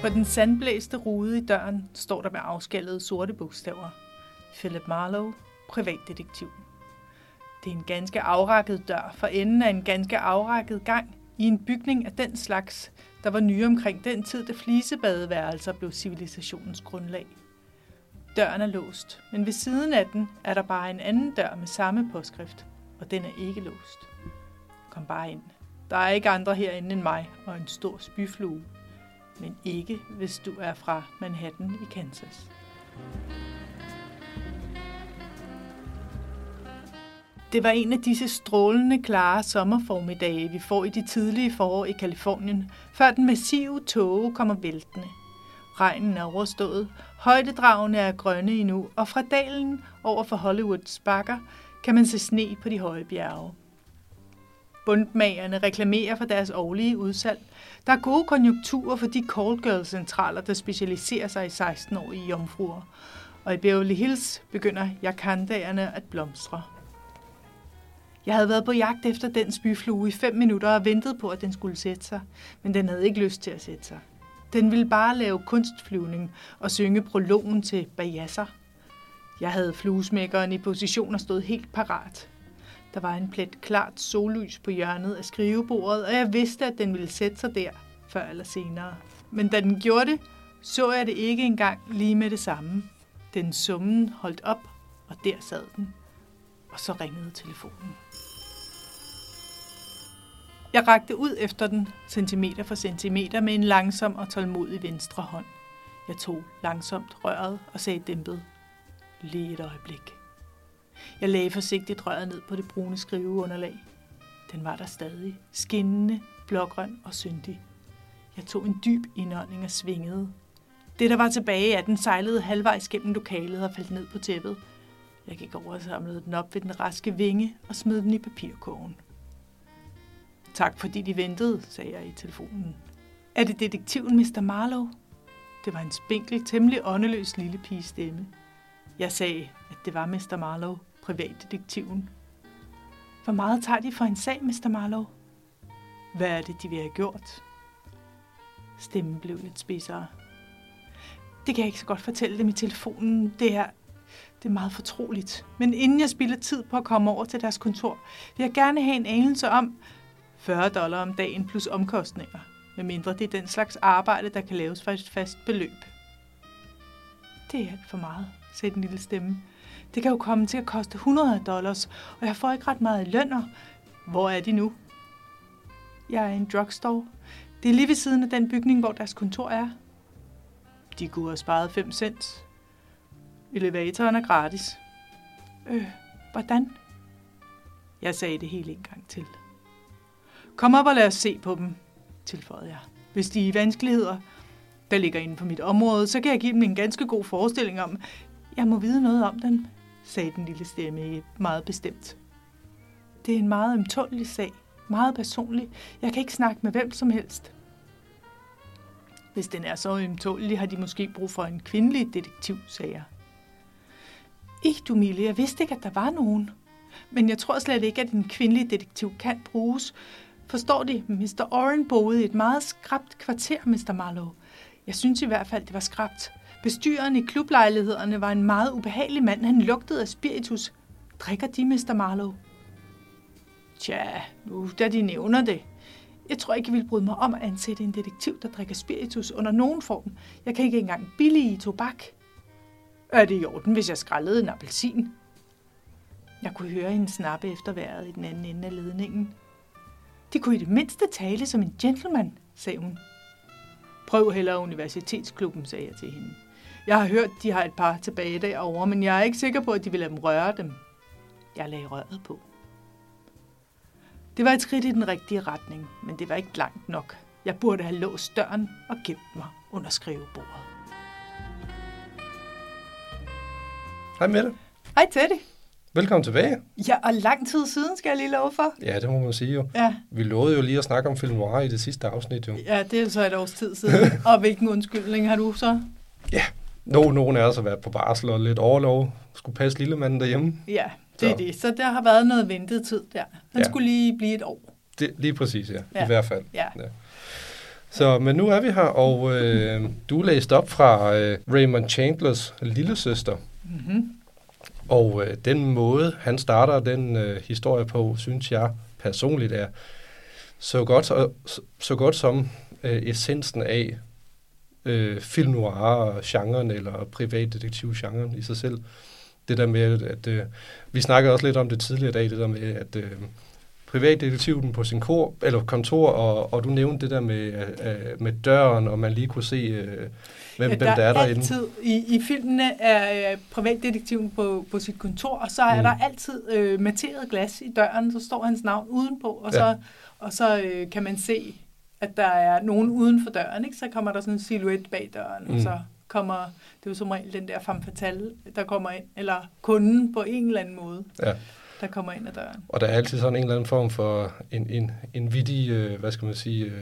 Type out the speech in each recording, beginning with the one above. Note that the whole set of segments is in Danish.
På den sandblæste rude i døren står der med afskallede sorte bogstaver. Philip Marlowe, privatdetektiv. Det er en ganske afrakket dør for enden af en ganske afrakket gang i en bygning af den slags, der var nye omkring den tid, da flisebadeværelser blev civilisationens grundlag. Døren er låst, men ved siden af den er der bare en anden dør med samme påskrift, og den er ikke låst. Kom bare ind. Der er ikke andre herinde end mig og en stor spyflue. Men ikke, hvis du er fra Manhattan i Kansas. Det var en af disse strålende klare sommerformiddage, vi får i de tidlige forår i Kalifornien, før den massive tåge kommer væltende. Regnen er overstået, højdedragene er grønne endnu, og fra dalen over for Hollywoods bakker kan man se sne på de høje bjerge. Bundmagerne reklamerer for deres årlige udsalg. Der er gode konjunkturer for de call girl-centraler, der specialiserer sig i 16-årige jomfruer. Og i Beverly Hills begynder jakandaerne at blomstre. Jeg havde været på jagt efter den spyflue i 5 minutter og ventet på, at den skulle sætte sig. Men den havde ikke lyst til at sætte sig. Den ville bare lave kunstflyvning og synge prologen til Bayazza. Jeg havde fluesmækkeren i position og stod helt parat. Der var en plet klart sollys på hjørnet af skrivebordet, og jeg vidste, at den ville sætte sig der, før eller senere. Men da den gjorde det, så jeg det ikke engang lige med det samme. Den summen holdt op, og der sad den. Og så ringede telefonen. Jeg rakte ud efter den, centimeter for centimeter, med en langsom og tålmodig venstre hånd. Jeg tog langsomt røret og sagde dæmpet: lige et øjeblik. Jeg lagde forsigtigt røret ned på det brune skriveunderlag. Den var der stadig, skinnende, blågrøn og syndig. Jeg tog en dyb indånding og svingede. Det, der var tilbage af den, sejlede halvvejs gennem lokalet og faldt ned på tæppet. Jeg gik over og samlede den op ved den raske vinge og smed den i papirkurven. Tak fordi de ventede, sagde jeg i telefonen. Er det detektiven Mr. Marlowe? Det var en spinkel, temmelig åndeløs lille pigestemme. Jeg sagde, at det var Mr. Marlowe, privatdetektiven. Hvor meget tager de for en sag, Mr. Marlowe? Hvad er det, de vil have gjort? Stemmen blev lidt spidsere. Det kan jeg ikke så godt fortælle dem i telefonen. Det er meget fortroligt. Men inden jeg spilder tid på at komme over til deres kontor, vil jeg gerne have en anelse om $40 om dagen plus omkostninger. Medmindre det er den slags arbejde, der kan laves for et fast beløb. Det er alt for meget, sagde den lille stemme. Det kan jo komme til at koste $100, og jeg får ikke ret meget i lønner. Hvor er de nu? Jeg er i en drugstore. Det er lige ved siden af den bygning, hvor deres kontor er. De kunne have sparet 5 cents. Elevatoren er gratis. Hvordan? Jeg sagde det hele en gang til. Kom op og lad os se på dem, tilføjede jeg. Hvis de er i vanskeligheder, der ligger inde på mit område, så kan jeg give dem en ganske god forestilling om. Jeg må vide noget om den, sagde den lille stemme meget bestemt. Det er en meget ømtålig sag, meget personlig. Jeg kan ikke snakke med hvem som helst. Hvis den er så ømtålig, har de måske brug for en kvindelig detektiv, sagde jeg. Ikke du, Mille, jeg vidste ikke, at der var nogen. Men jeg tror slet ikke, at en kvindelig detektiv kan bruges. Forstår de, Mr. Oren boede i et meget skræbt kvarter, Mr. Marlowe. Jeg synes i hvert fald, det var skræbt. Bestyreren i klublejlighederne var en meget ubehagelig mand. Han lugtede af spiritus. Drikker de, Mr. Marlowe? Tja, nu da de nævner det. Jeg tror ikke, jeg ville bryde mig om at ansætte en detektiv, der drikker spiritus under nogen form. Jeg kan ikke engang billige tobak. Er det i orden, hvis jeg skrællede en appelsin? Jeg kunne høre hende snappe efter vejret i den anden ende af ledningen. De kunne i det mindste tale som en gentleman, sagde hun. Prøv hellere universitetsklubben, sagde jeg til hende. Jeg har hørt, de har et par tilbage derovre, men jeg er ikke sikker på, at de vil lade dem røre dem. Jeg lagde røret på. Det var et skridt i den rigtige retning, men det var ikke langt nok. Jeg burde have låst døren og gemt mig under skrivebordet. Hej Mette. Hej Teddy. Velkommen tilbage. Ja, og lang tid siden, skal jeg lige love for. Ja, det må man sige jo. Ja. Vi lovede jo lige at snakke om film noir i det sidste afsnit jo. Ja, det er så et års tid siden. Og hvilken undskyldning har du så? Ja, nogen af os har været på barsel og lidt overlov. Skulle passe lille manden derhjemme. Ja, det så. Er det. Så der har været noget ventetid der. Han skulle lige blive et år. Det, lige præcis, ja. I hvert fald. Ja. Så, men nu er vi her, og du læste op fra Raymond Chandlers lillesøster. Mm-hmm. Og den måde, han starter den historie på, synes jeg personligt er så godt som essensen af film noir-genren eller privatdetektiv-genren i sig selv. Det der med, at vi snakkede også lidt om det tidligere i dag, det der med, at privatdetektiven på sin kontor, og du nævnte det der med døren, og man lige kunne se, hvem der er derinde. Altid, i filmene er privatdetektiven på sit kontor, og så er der altid materet glas i døren, så står hans navn udenpå, og så kan man se, at der er nogen uden for døren, ikke? Så kommer der sådan en silhuet bag døren, og så kommer, det er jo som regel den der femme fatale, der kommer ind, eller kunden på en eller anden måde. Ja. Der kommer ind ad døren. Og der er altid sådan en eller anden form for en vittig, hvad skal man sige,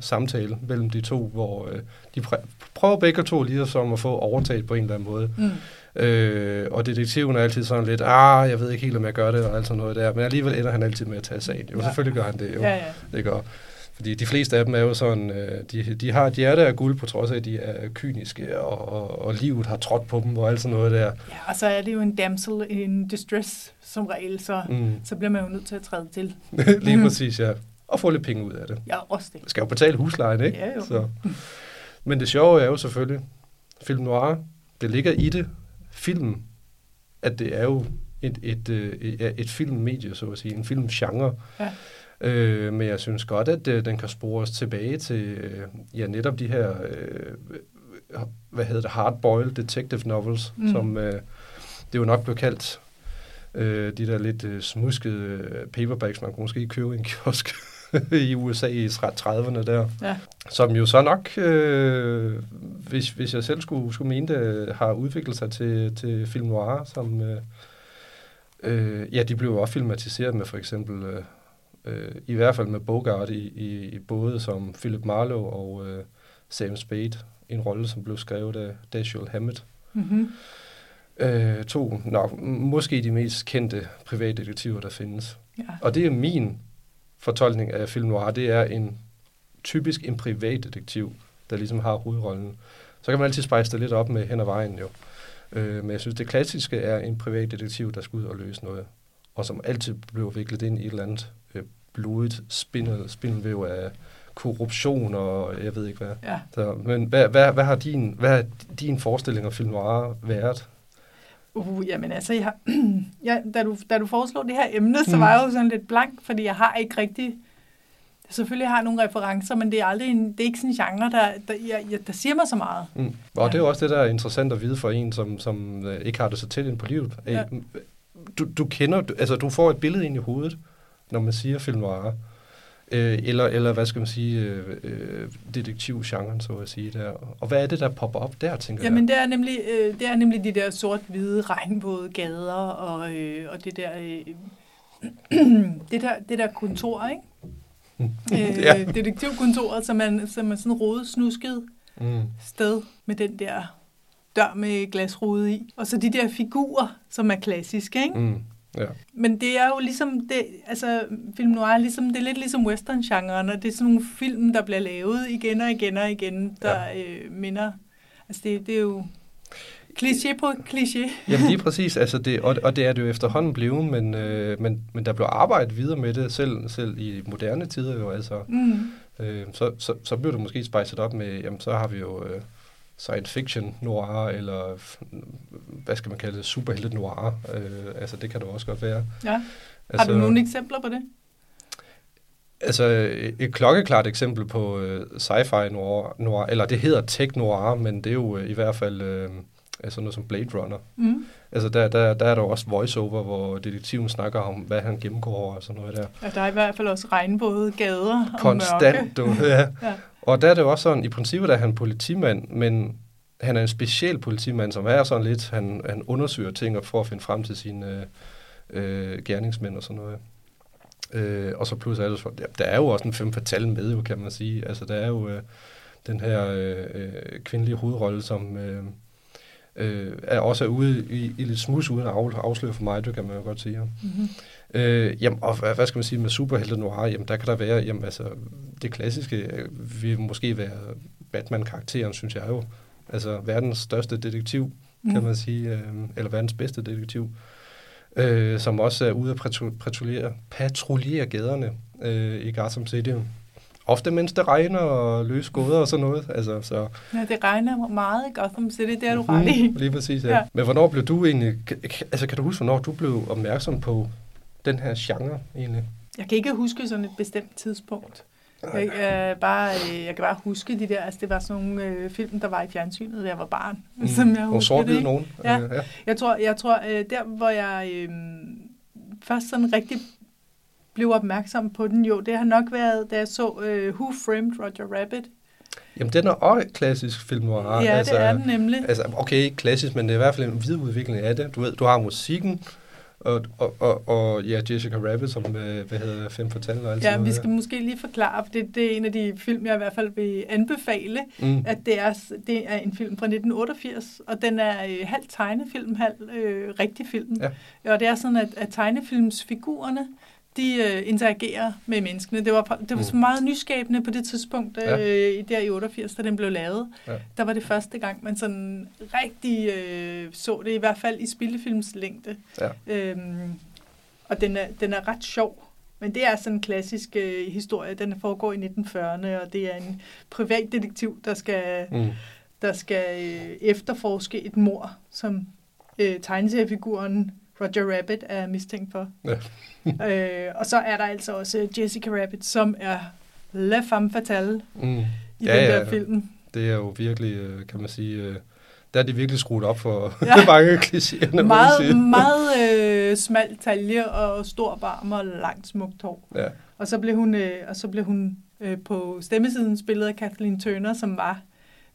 samtale mellem de to, hvor de prøver begge to lige som at få overtaget på en eller anden måde. Mm. Og detektiven er altid sådan lidt, jeg ved ikke helt, om jeg gør det, og alt sådan noget der. Men alligevel ender han altid med at tage sagen. Jo, selvfølgelig gør han det jo. Ja, ja. Det gør. Fordi de fleste af dem er jo sådan, de er der af guld, på trods af, at de er kyniske, og livet har trådt på dem, og alt sådan noget der. Ja, og så er det jo en damsel in distress, som regel, så bliver man jo nødt til at træde til. Lige præcis, ja. Og få lidt penge ud af det. Ja, også det. Man skal jo betale huslejen, ikke? Ja, jo. Så. Men det sjove er jo selvfølgelig, film noir, det ligger i det, filmen, at det er jo et filmmedie, så at sige, en filmgenre. Ja. Men jeg synes godt, at den kan spore os tilbage til netop de her hardboiled detective novels, som det jo nok blev kaldt. De der lidt smuskede paperbacks, man kunne måske købe i en kiosk i USA i 30'erne der. Ja. Som jo så nok, hvis jeg selv skulle mene det, har udviklet sig til film noir, som de blev jo også filmatiseret med for eksempel... i hvert fald med Bogart i både som Philip Marlowe og Sam Spade, en rolle, som blev skrevet af Dashiell Hammett. Mm-hmm. To nok måske de mest kendte privatdetektiver, der findes. Ja. Og det er min fortolkning af film noir, det er typisk en privatdetektiv, der ligesom har hovedrollen. Så kan man altid spejse det lidt op med hen ad vejen jo. Men jeg synes, det klassiske er en privatdetektiv, der skal ud og løse noget, og som altid blev viklet ind i et eller andet blodigt spindelvæv af korruption og jeg ved ikke hvad. Ja. Så, men hvad har din forestilling af film noir været? Jamen altså, da du foreslog det her emne, så var jeg jo sådan lidt blank, fordi jeg har ikke rigtig... Selvfølgelig har jeg nogle referencer, men det er aldrig det er ikke sådan en genre, der siger mig så meget. Mm. Og det er jo også det, der er interessant at vide for en, som ikke har det så tæt ind på livet. Ja. Du får et billede ind i hovedet, når man siger film noir, eller hvad skal man sige, detektivgenren, så at sige der. Og hvad er det, der popper op der, tænker jeg? Jamen, det er nemlig de der sort-hvide, regnvåde gader, og det der, det der kontor, ikke? Ja. Detektivkontoret, som er sådan rodesnusket sted med den der dør med glasrude i. Og så de der figurer, som er klassiske, ikke? Mm. Ja. Men det er jo ligesom det, altså film noir, ligesom, det er lidt ligesom western-genren, og det er sådan nogle film, der bliver lavet igen og igen og igen, der minder. Altså det er jo kliché på kliché. Jamen lige præcis, altså det, og det er det jo efterhånden blevet, men der blev arbejdet videre med det, selv i moderne tider jo, altså. Mm. Så blev det måske spejset op med, jamen så har vi jo... science fiction noir, eller hvad skal man kalde det, superhelte noir. Altså, det kan det også godt være. Ja. Altså, har du nogle eksempler på det? Altså, et klokkeklart eksempel på sci-fi noir, eller det hedder tech noir, men det er jo i hvert fald altså noget som Blade Runner. Mm. Altså, der er der også voiceover, hvor detektiven snakker om, hvad han gennemgår og sådan noget der. Ja, der er i hvert fald også regnbåde gader konstant, og mørke. Ja. Og der er det jo også sådan, i princippet er han politimand, men han er en speciel politimand, som er sådan lidt, han undersøger ting og for at finde frem til sine gerningsmænd og sådan noget. Og så pludselig er det sådan, der er jo også en femme fatale med, jo, kan man sige. Altså, der er jo den her kvindelige hovedrolle, som er også ude i lidt smuds, uden at afsløre for mig, det kan man jo godt sige. Mm-hmm. Jamen, og hvad skal man sige med superhelte-noir? Jamen, der kan der være, jamen, altså, det klassiske vil måske være Batman-karakteren, synes jeg jo. Altså, verdens største detektiv, kan man sige, eller verdens bedste detektiv, som også er ude at patruljere gaderne i Gotham City. Ofte, mens det regner og løse gåder og sådan noget. Altså, så. Ja, det regner meget i Gotham City, det er du ret i. Lige præcis, ja. Men hvornår blev du egentlig, altså kan du huske, hvornår du blev opmærksom på den her genre egentlig? Jeg kan ikke huske sådan et bestemt tidspunkt. Jeg kan bare huske de der, altså det var sådan nogle film, der var i fjernsynet, da jeg var barn. Som jeg husker det, ikke? Nogen. Ja. Ja. Jeg tror der hvor jeg først sådan rigtig blev opmærksom på den, jo, det har nok været, da jeg så Who Framed Roger Rabbit. Jamen, den er også klassisk film, noir. Ja, altså, det er den nemlig. Altså, okay, ikke klassisk, men det er i hvert fald en videreudvikling af det. Du ved, du har musikken, og ja, Jessica Rabbit, som hvad hedder Fem fortæller. Altså, ja, vi skal måske lige forklare, for det er en af de film, jeg i hvert fald vil anbefale, at det er en film fra 1988, og den er halv tegnefilm, halv rigtig film. Ja. Og det er sådan, at tegnefilmsfigurerne, de interagerer med menneskene. Det var så meget nyskabende på det tidspunkt, der i 88, da den blev lavet. Ja. Der var det første gang, man sådan rigtig så det, i hvert fald i spillefilmslængde. Ja. Og den er ret sjov, men det er sådan en klassisk historie. Den foregår i 1940'erne, og det er en privatdetektiv, der skal efterforske et mord, som tegneseriefiguren Roger Rabbit er mistænkt for. Ja. Og så er der altså også Jessica Rabbit, som er la femme fatale i den der film. Det er jo virkelig, kan man sige, der er de virkelig skruet op for mange klichéerne. Meget smal talje og stor barm og langt smukt hår. Ja. Og så blev hun, på stemmesiden spillet af Kathleen Turner, som var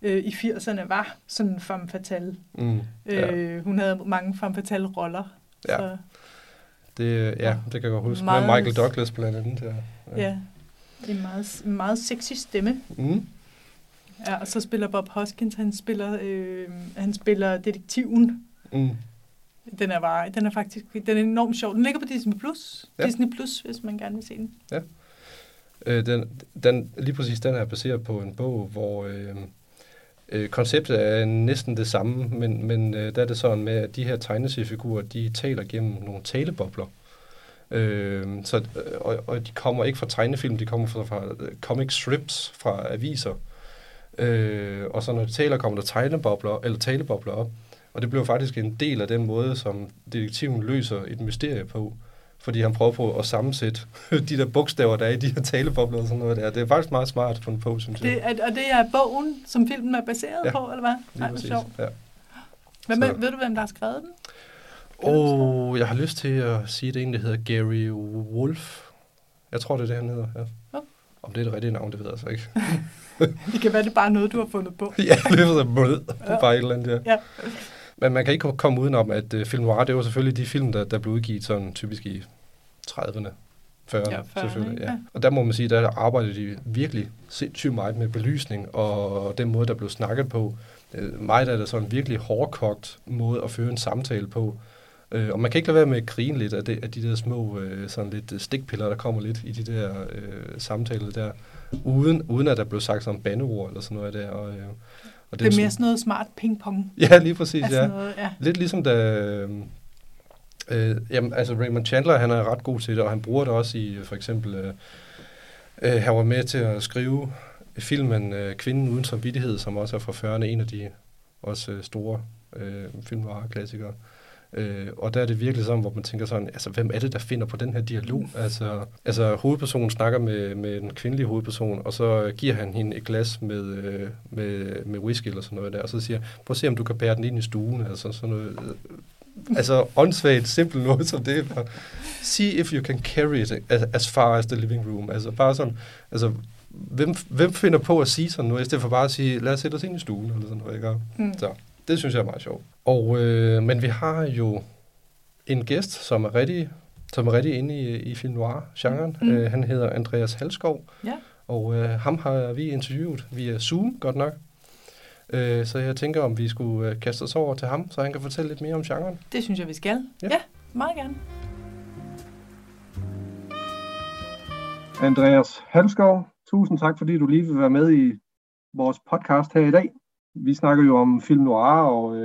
i 80'erne var sådan en femme fatale. Hun havde mange femme fatale roller. Ja. Så det kan jeg godt huske. Meget, med Michael Douglas blandt andet. Ja. Det er en meget, meget sexy stemme. Mm. Ja, og så spiller Bob Hoskins, han spiller detektiven. Mm. Den er enormt sjov. Den ligger på Disney Plus. Ja. Disney Plus, hvis man gerne vil se den. Ja. Den lige præcis den er baseret på en bog, hvor konceptet er næsten det samme, men der er det sådan med, at de her tegneseriefigurer, de taler gennem nogle talebobler. Så de kommer ikke fra tegnefilm, de kommer fra comic strips fra aviser. Og så når de taler, kommer der talebobler op. Og det blev faktisk en del af den måde, som detektiven løser et mysterie på. Fordi han prøver på at sammensætte de der bogstaver, der er i de her talebobler og sådan noget der. Det er faktisk meget smart fundet på, synes jeg. Og det er bogen, som filmen er baseret på, eller hvad? Nej, det er sjovt. Ja. Ved du, hvem der har skrevet den? Jeg har lyst til at sige, det egentlig hedder Gary Wolf. Jeg tror, det er det, han hedder. Ja. Ja. Om det er det rigtige navn, det ved jeg så ikke. Det kan være, det er bare noget, du har fundet på. Ja, det er bare et eller andet, ja. Men man kan ikke komme udenom, at film noir, det var selvfølgelig de film, der blev udgivet sådan typisk i 30'erne, 40'erne, selvfølgelig. Ja. Og der må man sige, der arbejdede de virkelig sindssygt meget med belysning, og den måde, der blev snakket på. Meget er der sådan en virkelig hårdkogt måde at føre en samtale på. Og man kan ikke lade være med at grine lidt af de der små sådan lidt stikpiller, der kommer lidt i de der samtaler der, uden at der blev sagt sådan bandeord eller sådan noget der. Og det er mere sådan noget smart ping-pong. Ja, lige præcis, altså ja. Noget, ja. Lidt ligesom da Raymond Chandler, han er ret god til det, og han bruger det også i, for eksempel, han var med til at skrive filmen Kvinden uden samvittighed, som også er fra 40'erne, en af de også store filmvareklassikere. Og der er det virkelig sådan, hvor man tænker sådan, altså hvem er det, der finder på den her dialog? Altså hovedpersonen snakker med den kvindelige hovedperson, og så giver han hende et glas med whisky eller sådan noget der, og så siger, prøv at se, om du kan bære den ind i stuen, altså sådan noget. Altså åndssvagt, simpelt noget som det var. See if you can carry it as far as the living room. Altså bare sådan, altså hvem finder på at sige sådan noget, i stedet for bare at sige, lad os sætte os ind i stuen, eller sådan noget, ikke? Så. Det synes jeg er meget sjovt. Men vi har jo en gæst, som er rigtig inde i film noir-genren. Han hedder Andreas Halskov, og ham har vi interviewet via Zoom, godt nok. Så jeg tænker, om vi skulle kaste os over til ham, så han kan fortælle lidt mere om genren. Det synes jeg, vi skal. Ja, meget gerne. Andreas Halskov, tusind tak, fordi du lige vil være med i vores podcast her i dag. Vi snakker jo om film noir, og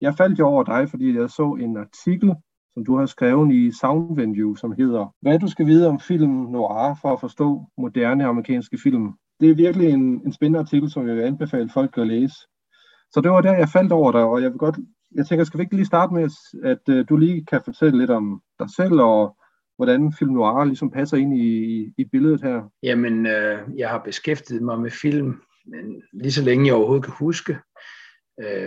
jeg faldt jo over dig, fordi jeg så en artikel, som du har skrevet i Sound Venue, som hedder Hvad du skal vide om film noir for at forstå moderne amerikanske film. Det er virkelig en spændende artikel, som jeg vil anbefale folk at læse. Så det var der, jeg faldt over dig, og jeg tænker, skal vi ikke lige starte med, at du lige kan fortælle lidt om dig selv, og hvordan film noir ligesom passer ind i billedet her? Jamen, jeg har beskæftiget mig med film, men lige så længe jeg overhovedet kan huske,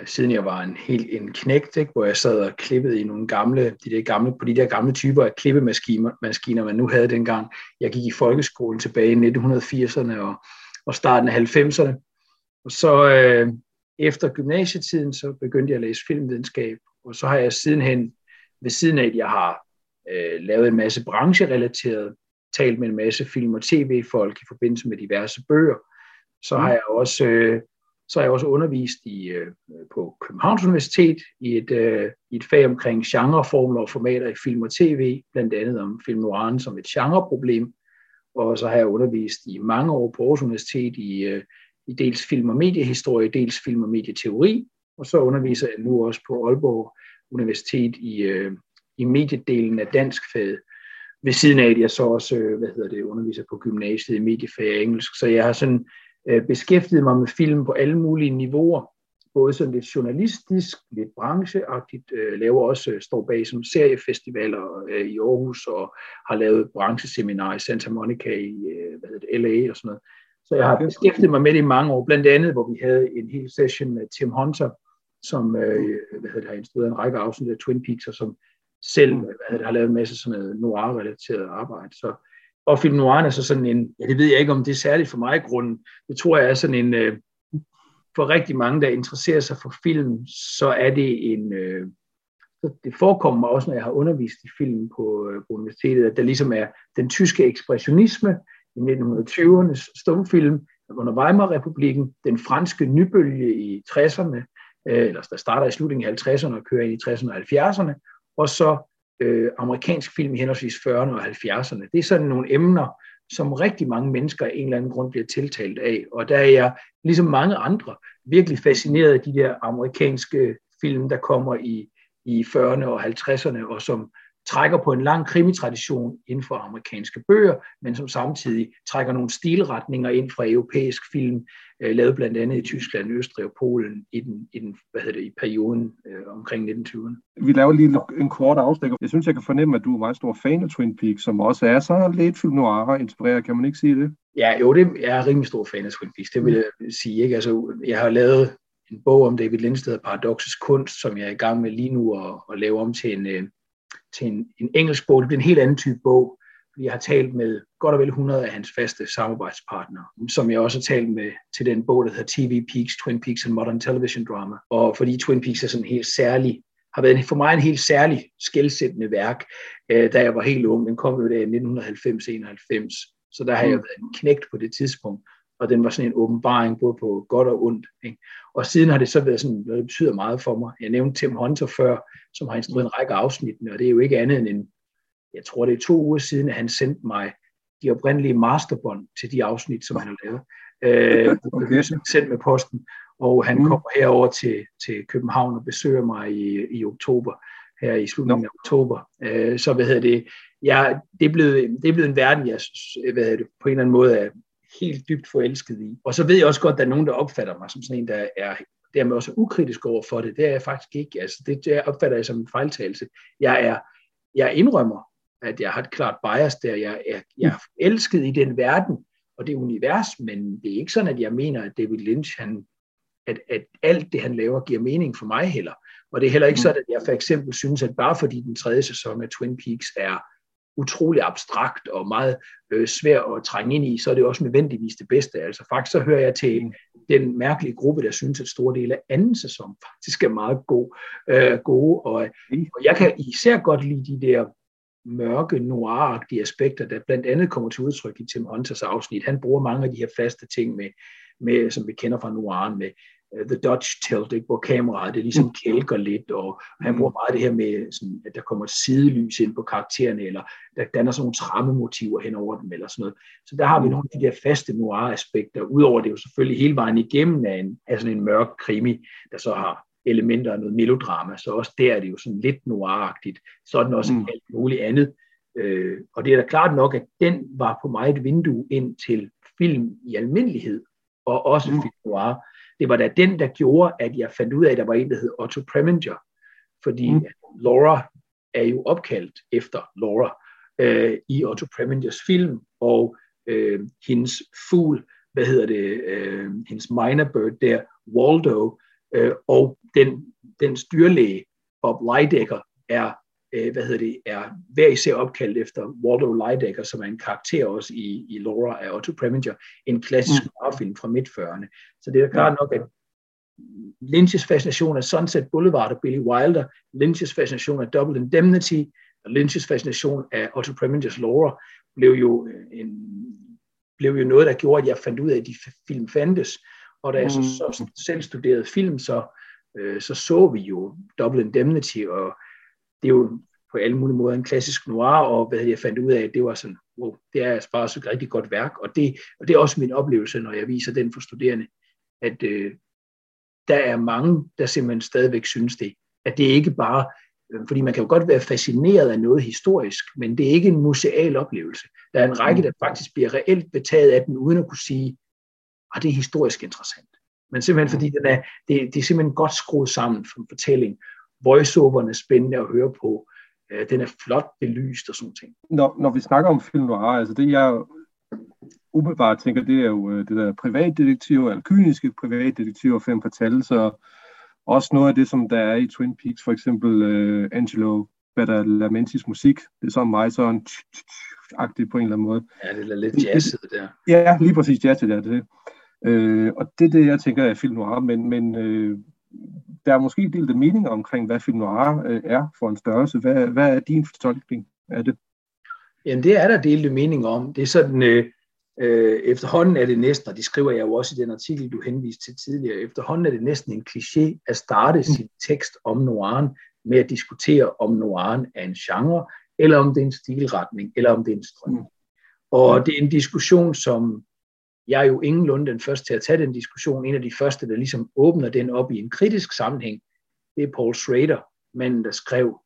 siden jeg var en knægt, ikke, hvor jeg sad og klippede i nogle gamle typer af klippemaskiner, man nu havde dengang. Jeg gik i folkeskolen tilbage i 1980'erne og starten af 90'erne. Og så efter gymnasietiden, så begyndte jeg at læse filmvidenskab, og så har jeg sidenhen, ved siden af, at jeg har lavet en masse brancherelateret, talt med en masse film- og tv-folk i forbindelse med diverse bøger, så har jeg også... undervist på Københavns Universitet i et fag omkring genreformler og formater i film og tv, blandt andet om film noiren som et genreproblem. Og så har jeg undervist i mange år på Aarhus Universitet i dels film- og mediehistorie, dels film- og medieteori. Og så underviser jeg nu også på Aalborg Universitet i mediedelen af danskfaget. Ved siden af, at jeg så også underviser på gymnasiet i mediefag og engelsk. Så jeg har sådan... beskæftigede mig med film på alle mulige niveauer, både sådan lidt journalistisk, lidt brancheagtigt, står bag som seriefestivaler i Aarhus, og har lavet brancheseminarer i Santa Monica i LA og sådan noget. Så jeg har beskæftiget mig med det i mange år, blandt andet, hvor vi havde en hel session med Tim Hunter, som har instrueret en række afsnit af Twin Peaks, og som selv har lavet en masse sådan noget noir-relateret arbejde. Og film noiren er så sådan en, det ved jeg ikke, om det er særligt for mig grunden, det tror jeg er sådan en, for rigtig mange, der interesserer sig for film, så er det en, det forekommer mig også, når jeg har undervist i film på universitetet, at der ligesom er den tyske ekspressionisme i 1920'ernes stumfilm under Weimar-republikken, den franske nybølge i 60'erne, der starter i slutningen af 50'erne og kører ind i 60'erne og 70'erne, og så amerikansk film i henholdsvis 40'erne og 70'erne. Det er sådan nogle emner, som rigtig mange mennesker af en eller anden grund bliver tiltalt af, og der er jeg, ligesom mange andre, virkelig fascineret af de der amerikanske film, der kommer i 40'erne og 50'erne, og som trækker på en lang krimitradition inden for amerikanske bøger, men som samtidig trækker nogle stilretninger ind fra europæisk film, lavet blandt andet i Tyskland, Østrig og Polen i perioden omkring 1920'erne. Vi laver lige en kort afstikker. Jeg synes, jeg kan fornemme, at du er meget stor fan af Twin Peaks, som også er så lidt film noir-inspireret. Kan man ikke sige det? Ja, jo, det er rimelig stor fan af Twin Peaks. Det vil jeg sige, ikke? Altså, jeg har lavet en bog om David Lynch, der hedder Paradoxets Kunst, som jeg er i gang med lige nu at lave om til en engelsk bog. Det bliver en helt anden type bog, fordi jeg har talt med godt og vel 100 af hans faste samarbejdspartnere, som jeg også har talt med til den bog, der hedder TV Peaks, Twin Peaks and Modern Television Drama. Og fordi Twin Peaks er sådan helt særlig, har været for mig en helt særlig skelsættende værk, da jeg var helt ung. Den kom jo der i 1990-91, så der har jeg været en knægt på det tidspunkt, og den var sådan en åbenbaring, både på godt og ondt, ikke? Og siden har det så været sådan noget, der betyder meget for mig. Jeg nævnte Tim Hunter før, som har instrueret en række afsnittene, og det er jo ikke andet end jeg tror det er 2 uger siden, at han sendte mig de oprindelige masterbånd til de afsnit, som han har lavet. Sendt med posten, og han kommer herover til København og besøger mig i oktober, her i slutningen af oktober. Så det er blevet en verden, jeg på en eller anden måde er helt dybt forelsket i. Og så ved jeg også godt, at der er nogen, der opfatter mig som sådan en, der er dermed også ukritisk over for det. Det er jeg faktisk ikke. Altså, det opfatter jeg som en fejltagelse. Jeg indrømmer, at jeg har et klart bias der. Jeg er forelsket i den verden og det univers, men det er ikke sådan, at jeg mener, at David Lynch, at alt det, han laver, giver mening for mig heller. Og det er heller ikke sådan, at jeg for eksempel synes, at bare fordi den 3. sæson af Twin Peaks er utrolig abstrakt og meget svær at trænge ind i, så er det også nødvendigvis det bedste. Altså faktisk så hører jeg til den mærkelige gruppe, der synes, at store dele af anden sæson faktisk er meget gode. Og jeg kan især godt lide de der mørke, noir-agtige aspekter, der blandt andet kommer til udtryk i Tim Hunters afsnit. Han bruger mange af de her faste ting, som vi kender fra noiren, med The Dutch Tilt, ikke? Hvor kameraet det ligesom kælker lidt, og han bruger meget det her med, sådan, at der kommer sidelys ind på karaktererne, eller der danner sådan nogle trammemotiver hen over dem, eller sådan noget. Så der har vi nogle af de der faste noir-aspekter, udover det jo selvfølgelig hele vejen igennem af, af sådan en mørk krimi, der så har elementer af noget melodrama, så også der er det jo sådan lidt noir-agtigt. Så er den også alt muligt andet. Og det er da klart nok, at den var på mig et vindue ind til film i almindelighed, og også film noir. Det var da den, der gjorde, at jeg fandt ud af, at der var en, der hed Otto Preminger, fordi Laura er jo opkaldt efter Laura i Otto Premingers film, og hendes fugl, hendes minor bird der, Waldo, og den styrlæge, Bob Lidecker, er hver især opkaldt efter Waldo Lidecker, som er en karakter også i Laura af Otto Preminger, en klassisk film fra midt-40'erne. Så det er klart nok, at Lynch's fascination af Sunset Boulevard og Billy Wilder, Lynch's fascination af Double Indemnity, og Lynch's fascination af Otto Premingers Laura, blev jo noget, der gjorde, at jeg fandt ud af, at de film fandtes. Og da jeg så selv studerede film, så vi jo Double Indemnity, og det er jo på alle mulige måder en klassisk noir, og jeg fandt ud af, at det var sådan, wow, det er altså bare et rigtig godt værk, og det er også min oplevelse, når jeg viser den for studerende, at der er mange, der simpelthen stadigvæk synes det, at det ikke bare, fordi man kan jo godt være fascineret af noget historisk, men det er ikke en museal oplevelse. Der er en række, der faktisk bliver reelt betaget af den, uden at kunne sige, at det er historisk interessant. Men simpelthen fordi det er simpelthen godt skruet sammen for en fortælling, voiceoverne er spændende at høre på. Den er flot belyst og sådan ting. Når vi snakker om film noir, altså det jeg umiddelbart tænker, det er jo det der privatdetektiver, eller kyniske privatdetektiver, fem fortælles, og også noget af det, som der er i Twin Peaks, for eksempel Angelo Badalamenti's musik. Det er sådan meget sådan agtigt på en eller anden måde. Ja, det er lidt jazzet der. Ja, lige præcis jazzet der, det. Og det er det, jeg tænker er film noir, men der er måske delte meninger omkring, hvad film noir er for en størrelse. Hvad er din fortolkning af det? Jamen, det er der delte meninger om. Det er sådan, efterhånden er det næsten, og det skriver jeg jo også i den artikel, du henviste til tidligere, efterhånden er det næsten en kliché at starte sin tekst om noiren med at diskutere, om noiren er en genre, eller om det er en stilretning, eller om det er en strømning. Og det er en diskussion, som jeg er jo ingenlunde den første til at tage den diskussion. En af de første, der ligesom åbner den op i en kritisk sammenhæng, det er Paul Schrader, manden, der skrev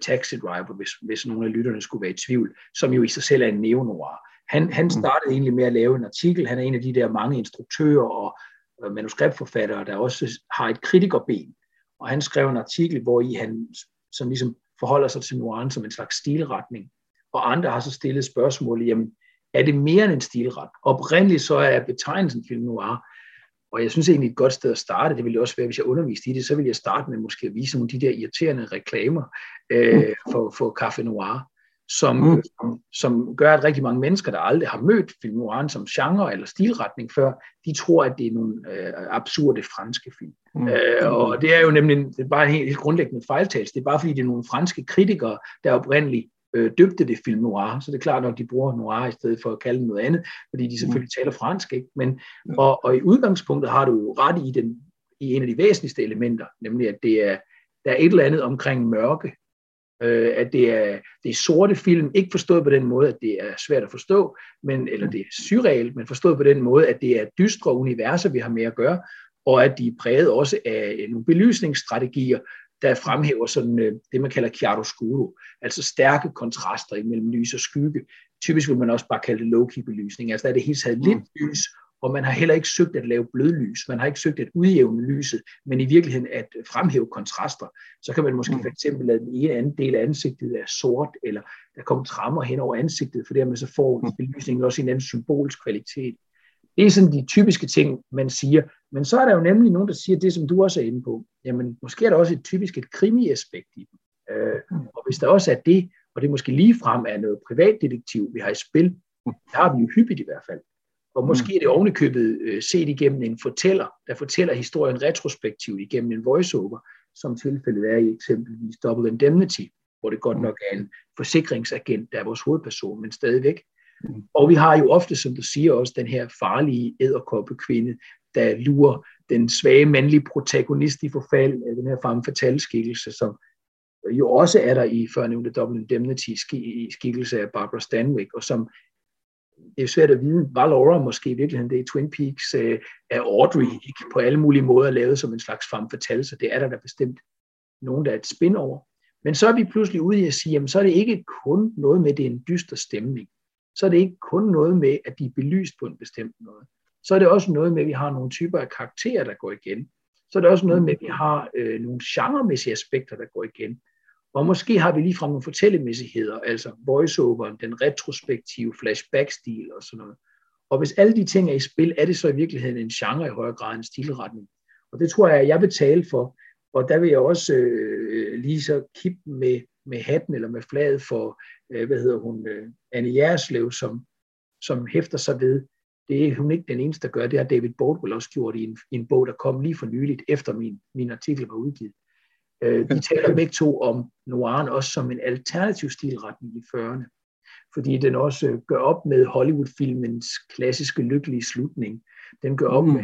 Taxi Driver, hvis nogle af lytterne skulle være i tvivl, som jo i sig selv er en neo-noir. Han startede egentlig med at lave en artikel. Han er en af de der mange instruktører og manuskriptforfattere, der også har et kritikerben. Og han skrev en artikel, hvor i han som ligesom forholder sig til noiren som en slags stilretning. Og andre har så stillet spørgsmålet, jamen, er det mere end en stilret? Oprindeligt så er betegnelsen film noir, og jeg synes egentlig et godt sted at starte, det ville også være, hvis jeg underviste i det, så ville jeg starte med måske at vise nogle af de der irriterende reklamer for Café Noir, som gør, at rigtig mange mennesker, der aldrig har mødt film noiren som genre eller stilretning før, de tror, at det er nogle absurde franske film. Og det er jo nemlig bare en helt grundlæggende fejltagelse. Det er bare fordi, det er nogle franske kritikere, der oprindeligt døbte det film noir, så det er klart nok, at de bruger noir i stedet for at kalde noget andet, fordi de selvfølgelig taler fransk, ikke? Men, og i udgangspunktet har du jo ret i, i en af de væsentligste elementer, nemlig at der er et eller andet omkring mørke, at det er sorte film, ikke forstået på den måde, at det er svært at forstå, eller det er surrealt, men forstået på den måde, at det er dystre universer, vi har med at gøre, og at de er præget også af nogle belysningsstrategier, der fremhæver sådan det, man kalder chiaroscuro, altså stærke kontraster imellem lys og skygge. Typisk vil man også bare kalde det low-key-belysning, altså der er det hele taget lidt lys, og man har heller ikke søgt at lave blødlys, man har ikke søgt at udjævne lyset, men i virkeligheden at fremhæve kontraster. Så kan man måske for eksempel lade den ene anden del af ansigtet er sort, eller der kommer trammer hen over ansigtet, for dermed så får belysningen også en anden symbolsk kvalitet. Det er sådan de typiske ting, man siger. Men så er der jo nemlig nogen, der siger det, som du også er inde på. Jamen, måske er der også et krimi-aspekt i dem. Og hvis der også er det, og det måske ligefrem er noget privatdetektiv, vi har i spil, så har vi jo hyppigt i hvert fald. Og måske er det ovenikøbet set igennem en fortæller, der fortæller historien retrospektivt igennem en voiceover, som tilfældet er i eksempelvis Double Indemnity, hvor det godt nok er en forsikringsagent, der er vores hovedperson, men stadigvæk. Og vi har jo ofte, som du siger også, den her farlige edderkoppekvinde, der lurer den svage mandlige protagonist i forfald af den her femme fatale skikkelse, som jo også er der i førnævnte Double Indemnity skikkelse af Barbara Stanwyck, og som det er svært at vide, var Laura måske i virkeligheden det i Twin Peaks af Audrey, ikke på alle mulige måder lavet som en slags femme fatale, så det er der bestemt nogen, der er et spin over. Men så er vi pludselig ude i at sige, jamen så er det ikke kun noget med, det er en dyster stemning. Så er det ikke kun noget med, at de er belyst på en bestemt måde. Så er det også noget med, at vi har nogle typer af karakterer, der går igen. Så er det også noget med, at vi har nogle genremæssige aspekter, der går igen. Og måske har vi ligefrem nogle fortællemæssigheder, altså voiceoveren, den retrospektive flashback-stil og sådan noget. Og hvis alle de ting er i spil, er det så i virkeligheden en genre i højere grad en stilretning. Og det tror jeg, jeg vil tale for. Og der vil jeg også lige så kippe med hatten eller med flaget for, Anne Jerslev, som hæfter sig ved. Det er hun ikke den eneste, der gør. Det har David Baldwin også gjort i en bog, der kom lige for nyligt, efter min artikel var udgivet. De taler begge to om noiren også som en alternativ stilretning i 40'erne. Fordi den også gør op med Hollywood-filmens klassiske lykkelige slutning. Den gør op med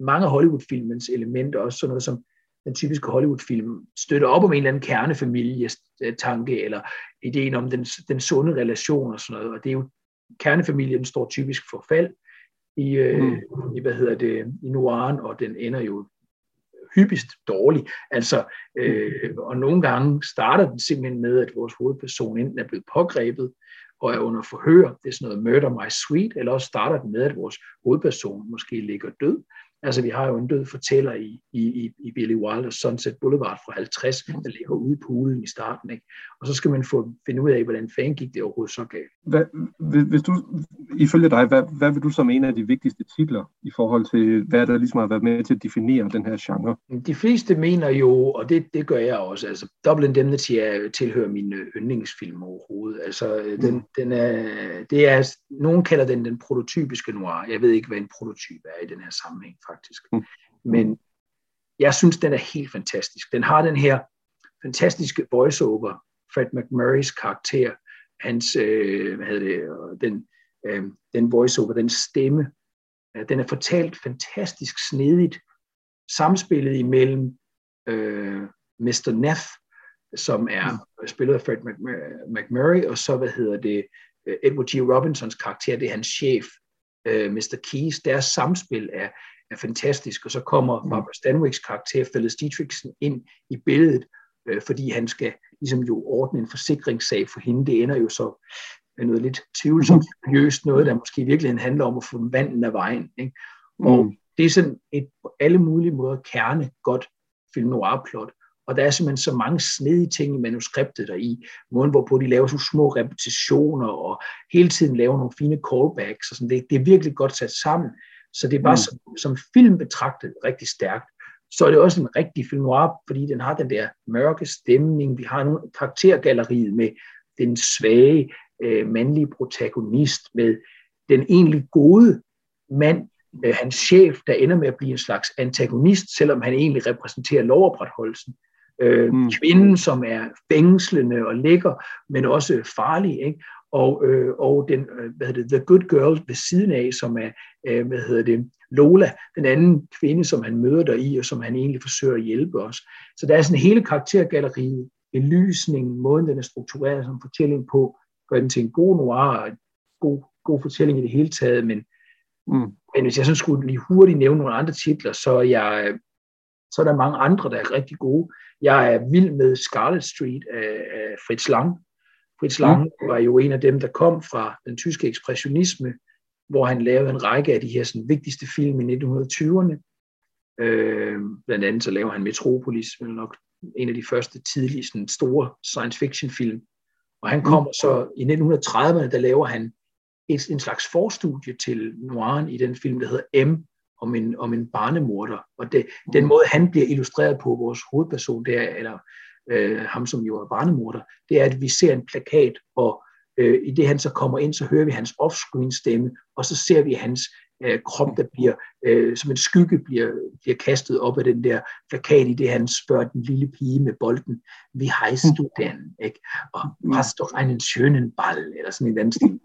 mange Hollywood-filmens elementer, også sådan noget som den typiske Hollywood-film støtter op om en eller anden kernefamilietanke, eller ideen om den sunde relation og sådan noget, og det er jo, kernefamilien står typisk for fald i noiren, og den ender jo hyppigst dårligt, altså, og nogle gange starter den simpelthen med, at vores hovedperson enten er blevet pågrebet, og er under forhør, det er sådan noget murder my sweet, eller også starter den med, at vores hovedperson måske ligger død. Altså, vi har jo en død fortæller i Billy Wilders Sunset Boulevard fra 50, der ligger ude i poolen i starten, ikke? Og så skal man finde ud af, hvordan fanden gik det overhovedet så galt. Hvis du, ifølge dig, hvad vil du som en af de vigtigste titler i forhold til, hvad der ligesom har været med til at definere den her genre? De fleste mener jo, og det gør jeg også, altså Double Indemnity tilhører min yndlingsfilm overhovedet. Altså, nogen kalder den prototypiske noir. Jeg ved ikke, hvad en prototype er i den her sammenhæng, faktisk. Men jeg synes, den er helt fantastisk. Den har den her fantastiske voiceover, Fred MacMurrays karakter, hans, den voiceover, den stemme, den er fortalt fantastisk snedigt, samspillet imellem Mr. Neff, som er spillet af Fred MacMurray, og så, Edward G. Robinsons karakter, det er hans chef, Mr. Keyes, deres samspil er fantastisk, og så kommer Barbara Stanwicks karakter, Phyllis Dietrichsen, ind i billedet, fordi han skal ligesom jo ordne en forsikringssag for hende. Det ender jo så med noget lidt tvivlsomt, seriøst noget, der måske i virkeligheden handler om at få vandet af vejen, ikke? Og det er sådan et på alle mulige måder kerne godt film noir-plot, og der er simpelthen så mange snedige ting i manuskriptet deri, måden hvorpå de laver så små repetitioner, og hele tiden laver nogle fine callbacks, og sådan. Det er virkelig godt sat sammen. Så det er bare som film betragtet rigtig stærkt. Så er det også en rigtig film noir, fordi den har den der mørke stemning. Vi har nogle karaktergalleriet med den svage mandlige protagonist, med den egentlig gode mand, hans chef, der ender med at blive en slags antagonist, selvom han egentlig repræsenterer lovopretholdelsen. Kvinden, som er fængslende og lækker, men også farlig, ikke? Og den, the good girl ved siden af, som er, Lola, den anden kvinde, som han møder der i, og som han egentlig forsøger at hjælpe os. Så der er sådan hele karaktergalleriet, belysningen, måden den er struktureret som fortælling på, gør den til en god noir og en god fortælling i det hele taget, men hvis jeg sådan skulle lige hurtigt nævne nogle andre titler, så er der mange andre, der er rigtig gode. Jeg er vild med Scarlet Street af Fritz Lang. Fritz Lang var jo en af dem, der kom fra den tyske ekspressionisme, hvor han lavede en række af de her sådan, vigtigste film i 1920'erne. Blandt andet så laver han Metropolis, nok en af de første tidlige sådan, store science fiction film. Og han kommer så i 1930'erne, der laver han en slags forstudie til noiren i den film, der hedder M, om en barnemorder. Og den måde, han bliver illustreret på, vores hovedperson der, eller ham som jo er barnemorder, det er, at vi ser en plakat, og i det han så kommer ind, så hører vi hans off-screen stemme, og så ser vi hans krop, der bliver som en skygge bliver kastet op af den der plakat, i det han spørger den lille pige med bolden, wie heißt du denn, ikke? Og hast du einen schönen Ball, eller sådan en anden stil.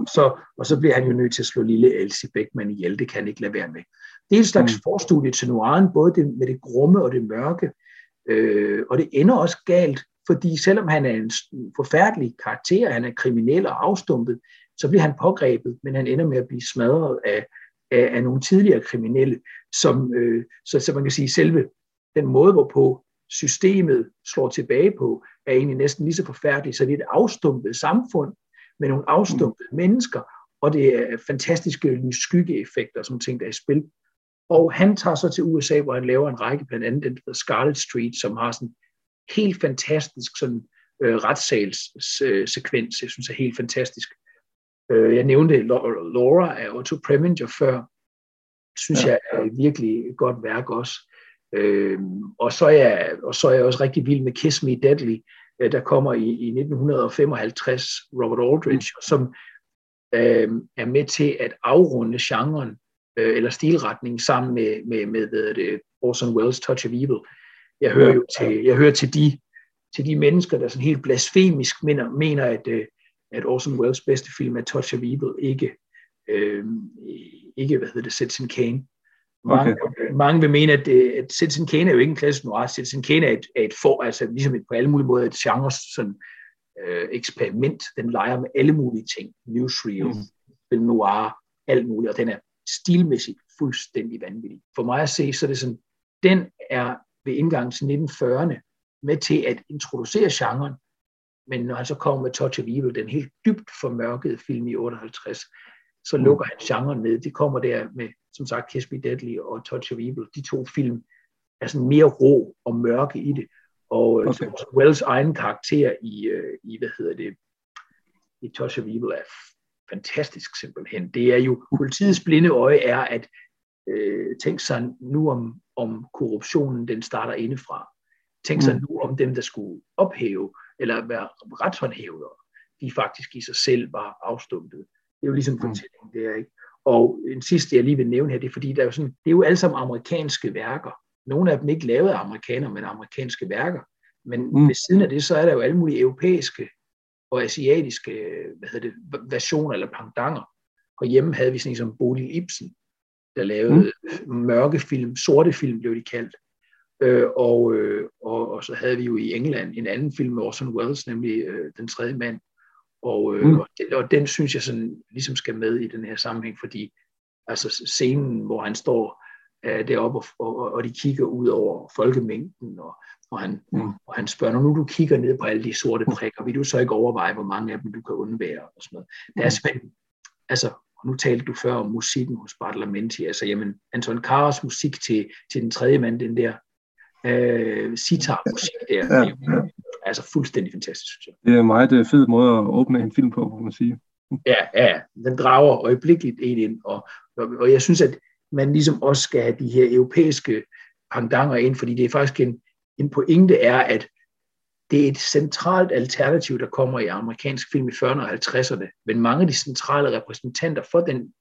Og så bliver han jo nødt til at slå lille Elsie Beckmann ihjel, det kan han ikke lade være med. Det er et slags forstudie til noiren, både med det grumme og det mørke, og det ender også galt, fordi selvom han er en forfærdelig karakter, han er kriminel og afstumpet, så bliver han pågrebet, men han ender med at blive smadret af nogle tidligere kriminelle, som, så man kan sige, selve den måde, hvorpå systemet slår tilbage på, er egentlig næsten lige så forfærdeligt. Så det er et afstumpet samfund med nogle afstumpede mennesker, og det er fantastiske skyggeeffekter, som ting, der er i spil. Og han tager så til USA, hvor han laver en række, blandt andet den der Scarlet Street, som har sådan helt fantastisk sådan retssalssekvens, jeg synes er helt fantastisk. Jeg nævnte Laura af Otto Preminger før, synes jeg er et virkelig godt værk også. Og så er jeg også rigtig vild med Kiss Me Deadly, der kommer i 1955, Robert Aldrich, som er med til at afrunde genren eller stilretningen sammen med Orson Welles' Touch of Evil. Jeg hører jo til de mennesker, der sådan helt blasfemisk mener at Orson Welles' bedste film er Touch of Evil, ikke Citizen Kane. Mange vil mene, at Citizen Kane er jo ikke en klassisk noir. Citizen Kane er ligesom på alle mulige måder et genre sådan, eksperiment. Den leger med alle mulige ting. Newsreel, film noir, alt muligt, og den er stilmæssigt fuldstændig vanvittig. For mig at se, så er det sådan, den er ved indgangen til 1940'erne med til at introducere genren, men når han så kommer med Touch of Evil, den helt dybt formørkede film i 58, så lukker han genren ned. Det kommer der med, som sagt, Kiss Me Deadly og Touch of Evil. De to film er sådan mere rå og mørke i det, og Welles' egen karakter i Touch of Evil er fantastisk simpelthen. Det er jo, politiets blinde øje er, at tænk sig nu om korruptionen, den starter indefra. Tænk sig nu om dem, der skulle ophæve eller være retshåndhævere, de faktisk i sig selv var afstumpet. Det er jo ligesom fortællingen der, ikke? Og en sidste, jeg lige vil nævne her, det er, fordi der er jo sådan, det er jo alle sammen amerikanske værker. Nogle af dem ikke lavet af amerikanere, men amerikanske værker. Men ved siden af det, så er der jo alle mulige europæiske og asiatiske versioner eller pendanter. Og hjemme havde vi sådan en som Bodil Ibsen, der lavede mørke film, sorte film blev de kaldt. Og så havde vi jo i England en anden film med Orson Welles, nemlig Den tredje mand, og den synes jeg sådan, ligesom skal med i den her sammenhæng, fordi altså scenen, hvor han står deroppe, og de kigger ud over folkemængden, og han spørger, nu du kigger ned på alle de sorte prikker, vil du så ikke overveje, hvor mange af dem du kan undvære, og sådan noget. Der er spændende. Altså, nu talte du før om musikken hos Bartolomenti, altså jamen, Anton Karas musik til Den tredje mand, den der sitar-musik der, altså fuldstændig fantastisk, synes jeg. Det er en meget fed måde at åbne en film på, må man sige. Ja, den drager øjeblikkeligt en ind, og jeg synes, at man ligesom også skal have de her europæiske pendanter ind, fordi det er faktisk en pointe er, at det er et centralt alternativ, der kommer i amerikansk film i 40'erne og 50'erne, men mange af de centrale repræsentanter for den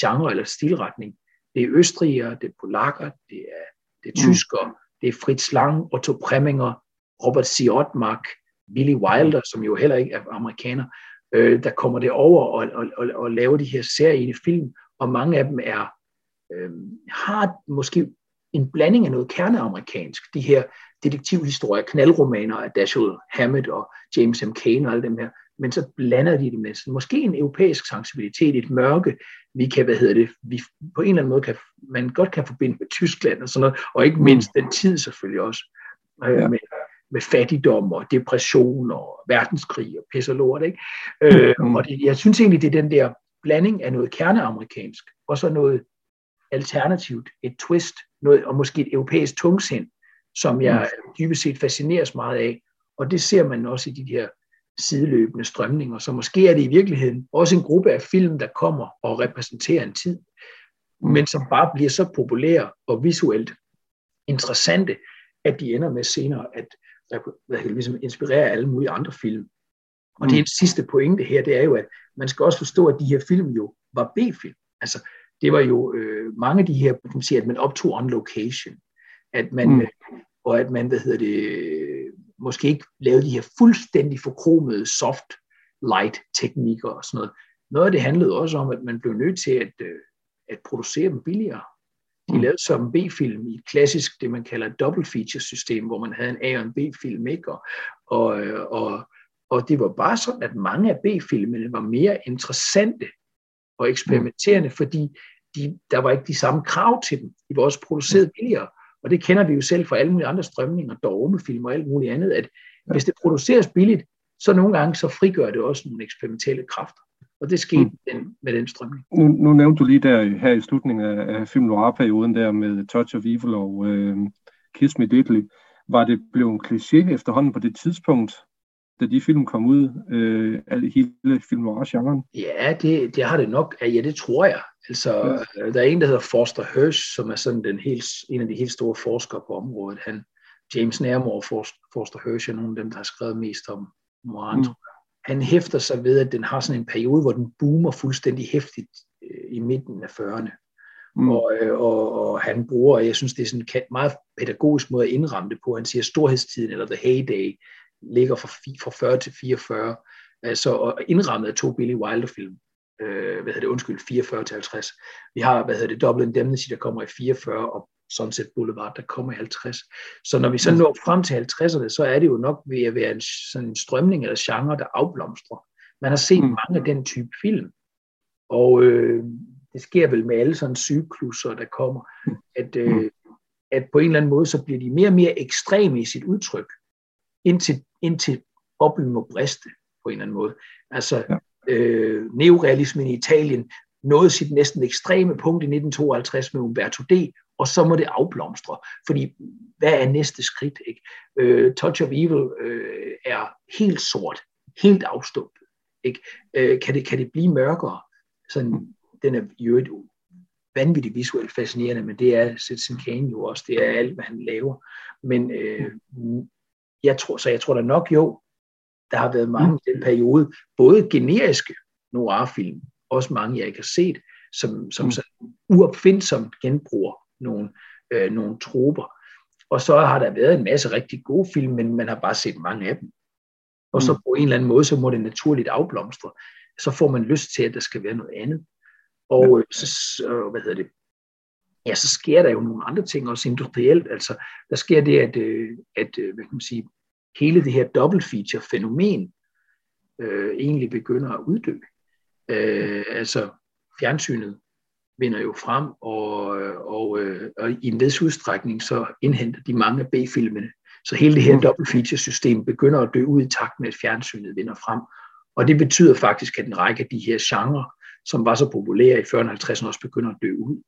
genre eller stilretning, det er østrigere, det er polakker, det er tyskere, det er Fritz Lang, Otto Preminger, Robert C. Ottmark, Billy Wilder, som jo heller ikke er amerikaner, der kommer det over og laver de her serien i film, og mange af dem har måske en blanding af noget kerneamerikansk, de her detektivhistorier, knaldromaner af Dashiell Hammett og James M. Cain og alle dem her, men så blander de det med sådan, måske en europæisk sensibilitet, et mørke, vi på en eller anden måde man godt kan forbinde med Tyskland og sådan noget, og ikke mindst den tid selvfølgelig også, med fattigdom og depression og verdenskrig og pis og lort, ikke? Og jeg synes egentlig, det er den der blanding af noget kerneamerikansk, og så noget alternativt, et twist, noget, og måske et europæisk tungsind, som jeg dybest set fascineres meget af, og det ser man også i de her sideløbende strømninger, så måske er det i virkeligheden også en gruppe af film, der kommer og repræsenterer en tid, men som bare bliver så populære og visuelt interessante, at de ender med senere at ligesom inspirere alle mulige andre film. Og det er en sidste pointe her, det er jo, at man skal også forstå, at de her film jo var B-film. Altså, det var jo mange af de her, kan man sige, at man optog on location, at man, og at man, måske ikke lavede de her fuldstændig forkromede soft light teknikker og sådan noget. Noget af det handlede også om, at man blev nødt til at producere dem billigere. De lavede som B-film i et klassisk, det man kalder double feature system, hvor man havde en A- og en B-film, ikke? Og det var bare sådan, at mange af B-filmene var mere interessante og eksperimenterende, fordi der var ikke de samme krav til dem. De var også produceret billigere. Og det kender vi jo selv fra alle mulige andre strømninger, dogmefilm og alt muligt andet, at hvis det produceres billigt, så nogle gange så frigør det også nogle eksperimentelle kræfter. Og det skete med den strømning. Nu nævnte du lige der her i slutningen af film noir-perioden der med Touch of Evil og Kiss Me Deadly. Var det blevet en kliché efterhånden på det tidspunkt, da de film kom ud, hele film noir-genren? Ja, det har det nok. Ja, det tror jeg. Altså, ja. Der er en, der hedder Foster Hirsch, som er sådan en af de helt store forskere på området. James Nærmore og Foster Hirsch er nogle af dem, der har skrevet mest om noiren, tror jeg. Han hæfter sig ved, at den har sådan en periode, hvor den boomer fuldstændig hæftigt i midten af 40'erne. Og han bruger, jeg synes, det er sådan en meget pædagogisk måde at indramme det på. Han siger, at storhedstiden, eller the heyday, ligger fra 40 til 44, altså indrammet af 2 Billy Wilder-film. 44 til 50. Vi har, Double Indemnity, der kommer i 44, og Sunset Boulevard, der kommer i 50. Så når vi så når frem til 50'erne, så er det jo nok ved at være sådan en strømning eller genre, der afblomstrer. Man har set mange af den type film, og det sker vel med alle sådan cyklusser, der kommer, at på en eller anden måde, så bliver de mere og mere ekstreme i sit udtryk, indtil boblen må briste, på en eller anden måde. Altså, neorealismen i Italien nåede sit næsten ekstreme punkt i 1952 med Umberto D., og så må det afblomstre, fordi hvad er næste skridt? Ikke? Touch of Evil er helt sort, helt afstumpet. Ikke? Kan det blive mørkere? Sådan, den er jo et vanvittigt visuelt fascinerende, men det er Citizen Kane jo også, det er alt, hvad han laver. Men jeg tror da nok jo, der har været mange i den periode, både generiske noir-film, også mange, jeg ikke har set, som uopfindsomt genbruger nogle troper. Og så har der været en masse rigtig gode film, men man har bare set mange af dem. Og så på en eller anden måde, så må det naturligt afblomstre. Så får man lyst til, at der skal være noget andet. Og ja, så sker der jo nogle andre ting, også industrielt. Altså, der sker det, at hvad kan man sige, hele det her double feature fænomen egentlig begynder at uddø. Altså fjernsynet vinder jo frem, og i en vis udstrækning så indhenter de mange af B-filmene. Så hele det her double feature system begynder at dø ud i takt med, at fjernsynet vinder frem. Og det betyder faktisk, at en række af de her genre, som var så populære i 40'erne og 50'erne, også begynder at dø ud.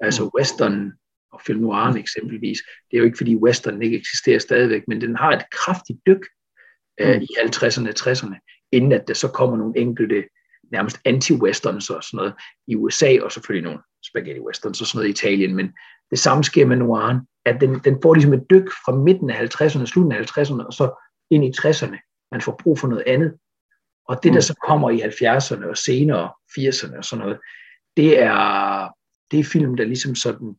Altså western og film noiren eksempelvis. Det er jo ikke, fordi western ikke eksisterer stadigvæk, men den har et kraftigt dyk i 50'erne og 60'erne, inden at der så kommer nogle enkelte nærmest anti-westerns og sådan noget i USA, og selvfølgelig nogle spaghetti-westerns og sådan noget i Italien, men det samme sker med noiren, at den får ligesom et dyk fra midten af 50'erne, slutten af 50'erne, og så ind i 60'erne. Man får brug for noget andet. Og det, der så kommer i 70'erne og senere 80'erne og sådan noget, det er film, der ligesom sådan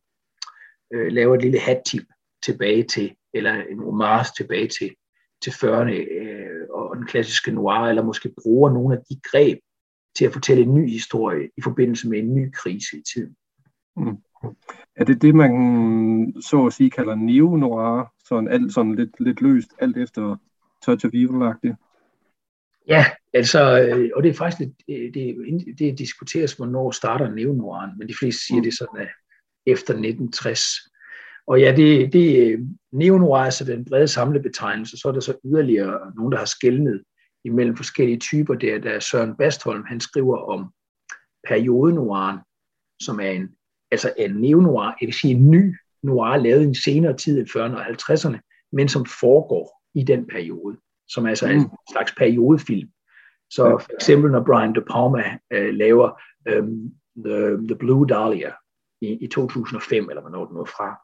laver et lille hat-tip tilbage til, eller en homage tilbage til 40'erne og den klassiske noir, eller måske bruger nogle af de greb til at fortælle en ny historie i forbindelse med en ny krise i tiden. Er det det, man så at sige kalder neo-noir, sådan lidt løst, alt efter Touch of Evil-agtigt? Ja, altså, og det er faktisk lidt, det diskuteres, hvornår starter neo-noiren, men de fleste siger det sådan, at efter 1960. Og ja, det neo-noir er så den brede samlebetegnelse, så er der så yderligere nogen, der har skelnet imellem forskellige typer. Der er Søren Bastholm, han skriver om periodenoiren, som er en neo-noir, det vil sige en ny noir, lavet i en senere tid end 40'erne og 50'erne, men som foregår i den periode, som altså er en slags periodefilm. Så for eksempel, når Brian De Palma laver The Blue Dahlia, i 2005, eller hvornår den var fra,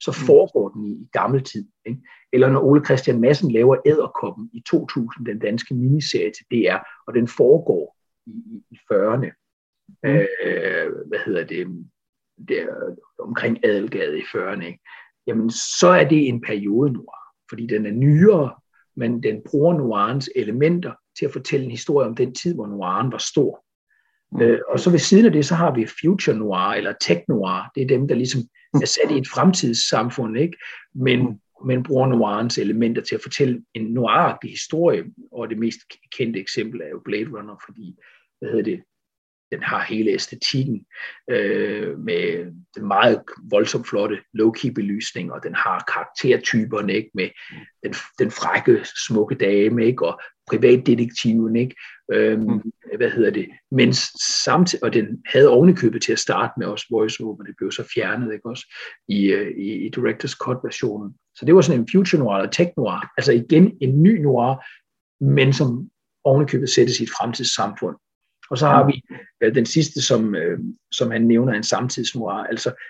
så foregår den i gammel tid. Ikke? Eller når Ole Christian Madsen laver Edderkoppen i 2000, den danske miniserie til DR, og den foregår i 40'erne. der, omkring Adelgade i 40'erne, ikke? Jamen så er det en periode noir, fordi den er nyere, men den bruger noirens elementer til at fortælle en historie om den tid, hvor noiren var stor. Okay. Og så ved siden af det, så har vi future noir eller tech noir. Det er dem, der ligesom er sat i et fremtidssamfund, ikke? Men bruger noirens elementer til at fortælle en noiragtig historie. Og det mest kendte eksempel er jo Blade Runner, fordi, den har hele æstetikken med den meget voldsomt flotte low-key belysning, og den har karaktertyperne, ikke? Med den frække, smukke dame, ikke? Og privatdetektiven, ikke? Men samtidig, og den havde ovenikøbet til at starte med også voiceover, det blev så fjernet, ikke? Også i Directors Cut-versionen. Så det var sådan en future noir eller tech noir, altså igen en ny noir, men som ovenikøbet sættes i et fremtidssamfund. Og så har vi den sidste, som han nævner, en samtidsnoir, altså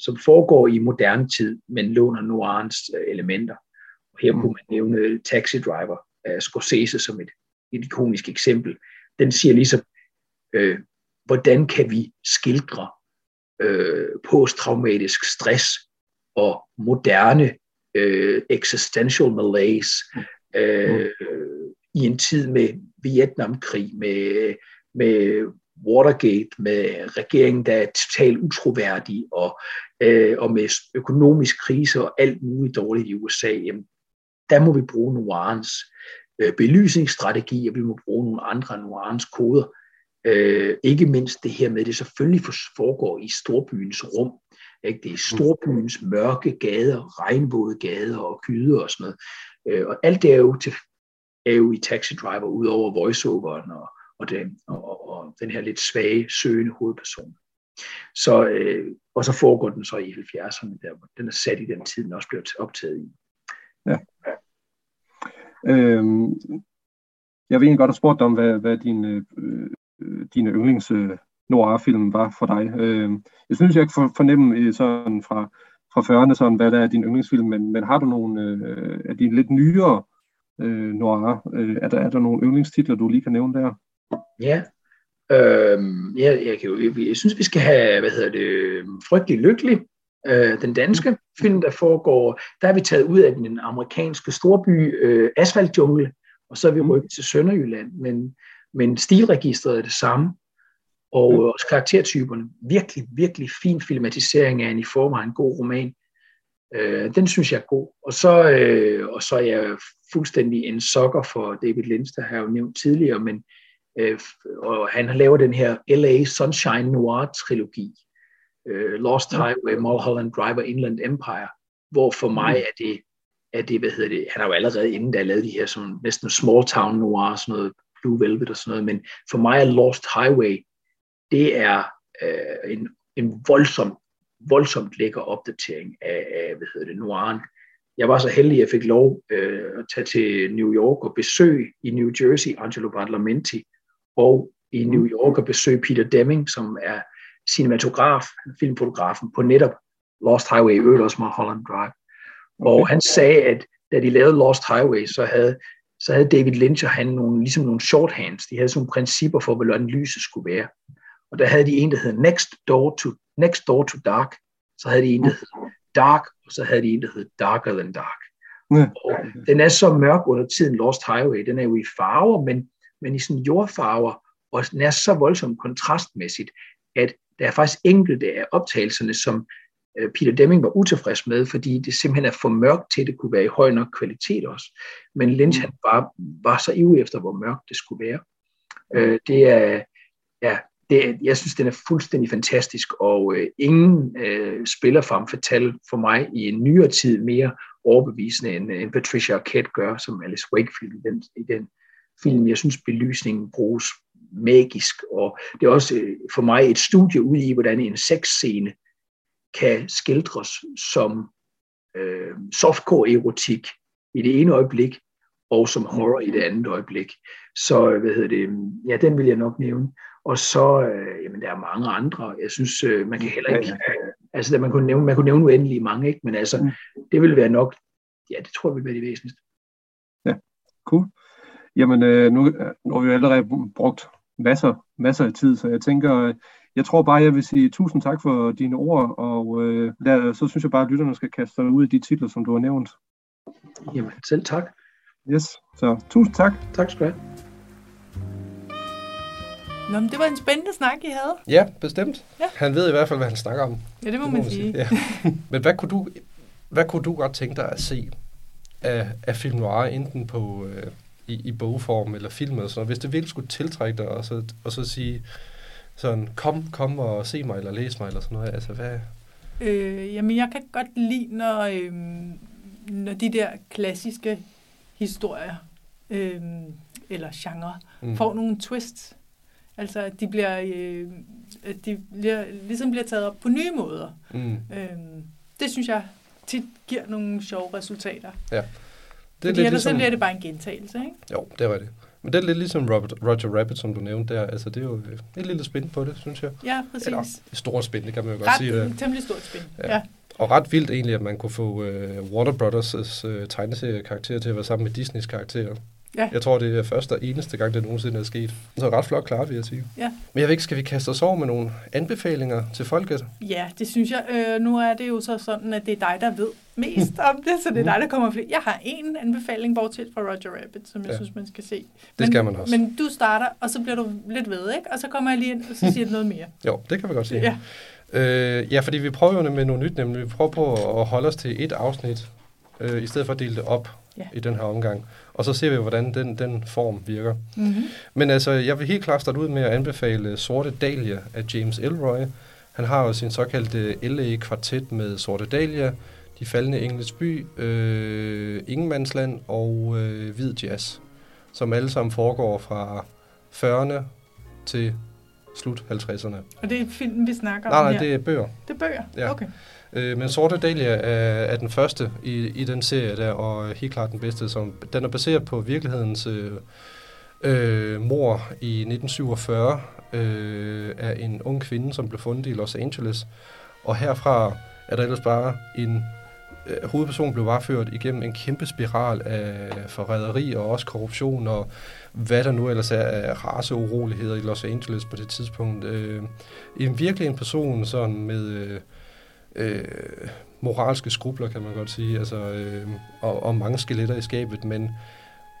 som foregår i moderne tid, men låner noirens elementer. Og her kunne man nævne Taxi Driver af Scorsese som et ikonisk eksempel. Den siger ligesom, hvordan kan vi skildre posttraumatisk stress og moderne existential malaise i en tid med Vietnamkrig, med Watergate, med regeringen, der er totalt utroværdig, og med økonomisk krise og alt muligt dårligt i USA, jamen, der må vi bruge noirens belysningsstrategi, og vi må bruge nogle andre noirens koder. Ikke mindst det her med, at det selvfølgelig foregår i storbyens rum. Ikke? Det er storbyens mørke gader, regnvåde gader og kyder og sådan noget. Og alt det er jo, i Taxi Driver, ud over voiceoveren og den her lidt svage, søgende hovedperson. Så, og så foregår den så i 70'erne, der, hvor den er sat i den tid, den også bliver optaget i. Ja. Jeg ved egentlig godt have spurgt dig om, hvad dine yndlings-noir-film var for dig. Jeg synes, jeg kan fornemme sådan fra 40'erne, sådan, hvad der er din yndlingsfilm, men har du nogle af dine lidt nyere noir? Er der nogle yndlingstitler, du lige kan nævne der? Ja, jeg synes, vi skal have, Frygtelig Lykkelig, den danske film, der foregår. Der er vi taget ud af den amerikanske storby, asfaltjungle, og så er vi rykket til Sønderjylland, men stilregistret er det samme, og også karaktertyperne. Virkelig, virkelig fin filmatisering af en i forvejen god roman. Den synes jeg er god. Og så er jeg fuldstændig en sokker for David Lynch, der har jeg jo nævnt tidligere, men og han laver den her L.A. Sunshine Noir-trilogi, Lost Highway, Mulholland Drive og Inland Empire, hvor for mig er det han har jo allerede inden da lavet de her sådan, næsten small town noir, sådan noget Blue Velvet og sådan noget, men for mig er Lost Highway, det er en voldsomt lækker opdatering af noiren. Jeg var så heldig, at jeg fik lov at tage til New York og besøge i New Jersey Angelo Badalamenti, og i New York og besøge Peter Deming, som er cinematograf, filmfotografen på netop Lost Highway, øvrigt også Mulholland Drive. Og han sagde, at da de lavede Lost Highway, så havde David Lynch og han nogle shorthands. De havde sådan principper for, hvordan lyset skulle være. Og der havde de en, der hed Next Door to Dark. Så havde de en, der hed Dark, og så havde de en, der hed Darker Than Dark. Og den er så mørk under tiden, Lost Highway. Den er jo i farver, men i sådan jordfarver, og den er så voldsomt kontrastmæssigt, at der er faktisk enkelte af optagelserne, som Peter Deming var utilfreds med, fordi det simpelthen er for mørkt til, at det kunne være i høj nok kvalitet også. Men Lynch han var så ivrig efter, hvor mørkt det skulle være. Jeg synes, den er fuldstændig fantastisk, og ingen spiller femme fatale for mig i en nyere tid mere overbevisende, end Patricia Arquette gør, som Alice Wakefield i den film. Jeg synes, belysningen bruges magisk, og det er også for mig et studie ud i, hvordan en sexscene kan skildres som softcore-erotik i det ene øjeblik, og som horror i det andet øjeblik. Så, ja, den vil jeg nok nævne. Og så, der er mange andre. Jeg synes, man kan heller ikke... Altså, man kunne nævne uendelig mange, ikke? Men altså, det ville være nok... Ja, det tror jeg ville være det væsentligste. Ja, cool. Jamen, nu har vi jo allerede brugt masser af tid, så jeg tænker, Jeg tror bare, jeg vil sige tusind tak for dine ord, og så synes jeg bare, at lytterne skal kaste sig ud i de titler, som du har nævnt. Jamen, selv tak. Yes, så tusind tak. Tak skal du have. Nå, men det var en spændende snak, I havde. Ja, bestemt. Ja. Han ved i hvert fald, hvad han snakker om. Ja, det må man sige. Ja. Men hvad kunne du godt tænke dig at se af film noir, enten på, i bogform eller film eller sådan noget, hvis det virkelig skulle tiltrække dig, og så sige sådan, kom og se mig, eller læs mig, eller sådan noget, altså hvad? Jamen, jeg kan godt lide, når de der klassiske historier, eller genre, får nogle twists. Altså, at de bliver taget op på nye måder. Mm. Det synes jeg tit giver nogle sjove resultater. Ja. Fordi ellers så bliver det bare en gentagelse, ikke? Jo, det var det. Men det er lidt ligesom Roger Rabbit, som du nævnte der. Altså, det er jo et lille spin på det, synes jeg. Ja, præcis. Eller et stort spin, det kan man jo godt sige. Et temmelig stort spin, ja. Og ret vildt egentlig, at man kunne få Warner Brothers' tegneseriekarakterer til at være sammen med Disneys karakterer. Ja. Jeg tror, det er første og eneste gang, det nogensinde er sket. Så ret flot klart, vil jeg sige. Ja. Men jeg ved ikke, skal vi kaste os over med nogle anbefalinger til folket? Ja, det synes jeg. Nu er det jo så sådan, at det er dig, der ved mest om det, så det er dig, der kommer flere. Jeg har en anbefaling, bortset fra Roger Rabbit, som jeg synes, man skal se. Det skal man også. Men du starter, og så bliver du lidt ved, ikke? Og så kommer jeg lige ind, og så siger du noget mere. Jo, det kan vi godt sige. Ja. Ja, fordi vi prøver jo med noget nyt, nemlig vi prøver på at holde os til et afsnit, i stedet for at dele det op. Ja. I den her omgang. Og så ser vi, hvordan den form virker. Mm-hmm. Men altså, jeg vil helt klart starte ud med at anbefale Sorte Dahlia af James Ellroy. Han har jo sin såkaldte LA-kvartet med Sorte Dahlia, De faldende engles by, Ingenmandsland og Hvid Jazz, som alle sammen foregår fra 40'erne til slut 50'erne. Og det er filmen, vi snakker om her? Nej, det er bøger. Det er bøger? Ja. Okay. Men Sorte Dahlia er den første i den serie der, og helt klart den bedste. Den er baseret på virkelighedens mord i 1947 af en ung kvinde, som blev fundet i Los Angeles. Og herfra er der ellers bare hovedpersonen blev bare ført igennem en kæmpe spiral af forræderi og også korruption, og hvad der nu ellers er af raceuroligheder i Los Angeles på det tidspunkt. Virkelig en person sådan med... moralske skrubler, kan man godt sige, altså, og mange skeletter i skabet, men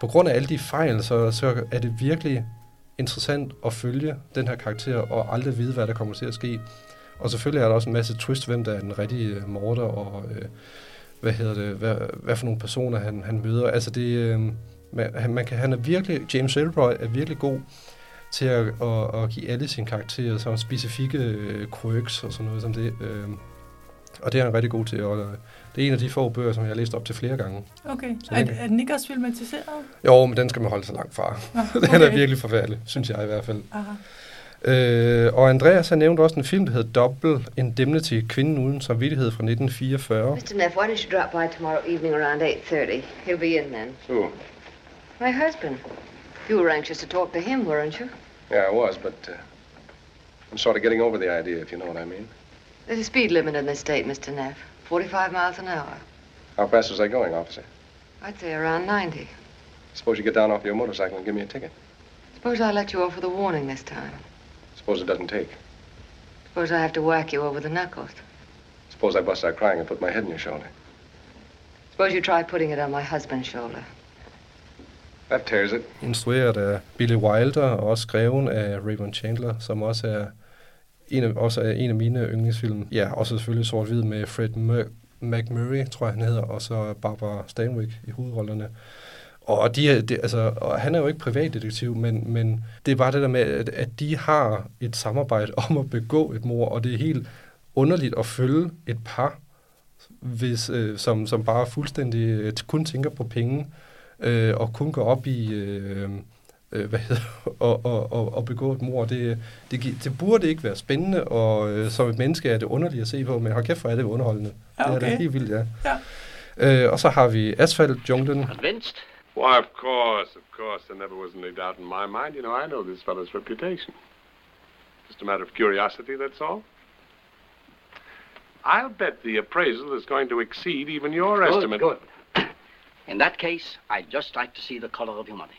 på grund af alle de fejl, så er det virkelig interessant at følge den her karakter og aldrig vide, hvad der kommer til at ske. Og selvfølgelig er der også en masse twist, hvem der er den rigtige morder, og hvad for nogle personer han møder. Altså det, han er virkelig, James Ellroy er virkelig god til at give alle sine karakterer sådan specifikke quirks og sådan noget som det. Og det er han rigtig god til, og det er en af de få bøger, som jeg har læst op til flere gange. Okay, er den ikke også filmatiseret? Jo, men den skal man holde sig langt fra. Okay. Den er virkelig forfærdelig, synes jeg i hvert fald. Og Andreas har nævnt også en film, der hedder Double Indemnity, Kvinden uden samvittighed fra 1944. Mr. Neff, why don't you drop by tomorrow evening around 8:30? He'll be in then. Who? My husband. You were anxious to talk to him, weren't you? Yeah, I was, but I'm sort of getting over the idea, if you know what I mean. There's a speed limit in this state, Mr. Neff. 45 miles an hour. How fast was I going, officer? I'd say around 90. Suppose you get down off your motorcycle and give me a ticket. Suppose I let you off with a warning this time. Suppose it doesn't take. Suppose I have to whack you over the knuckles. Suppose I bust out crying and put my head on your shoulder. Suppose you try putting it on my husband's shoulder. That tears it. Instrueret af Billy Wilder og også skrevet af Raymond Chandler, som også er... en af mine yndlingsfilm. Ja, og selvfølgelig sort-hvid med Fred MacMurray, tror jeg han hedder, og så Barbara Stanwyck i hovedrollerne. Og og han er jo ikke privatdetektiv, men det er bare det der med, at de har et samarbejde om at begå et mord, og det er helt underligt at følge et par, hvis, som bare fuldstændig kun tænker på penge, og kun går op i... og begå et mord. Det burde ikke være spændende, og som et menneske er det underligt at se på, men hold kæft, hvor er det underholdende. Okay. Det er helt vildt, ja. Og så har vi Asphalt Junglen. Convinced? Why, of course, there never was any doubt in my mind. You know, I know this fellow's reputation. Just a matter of curiosity, that's all. I'll bet the appraisal is going to exceed even your estimate. Good. In that case, I'd just like to see the color of your money.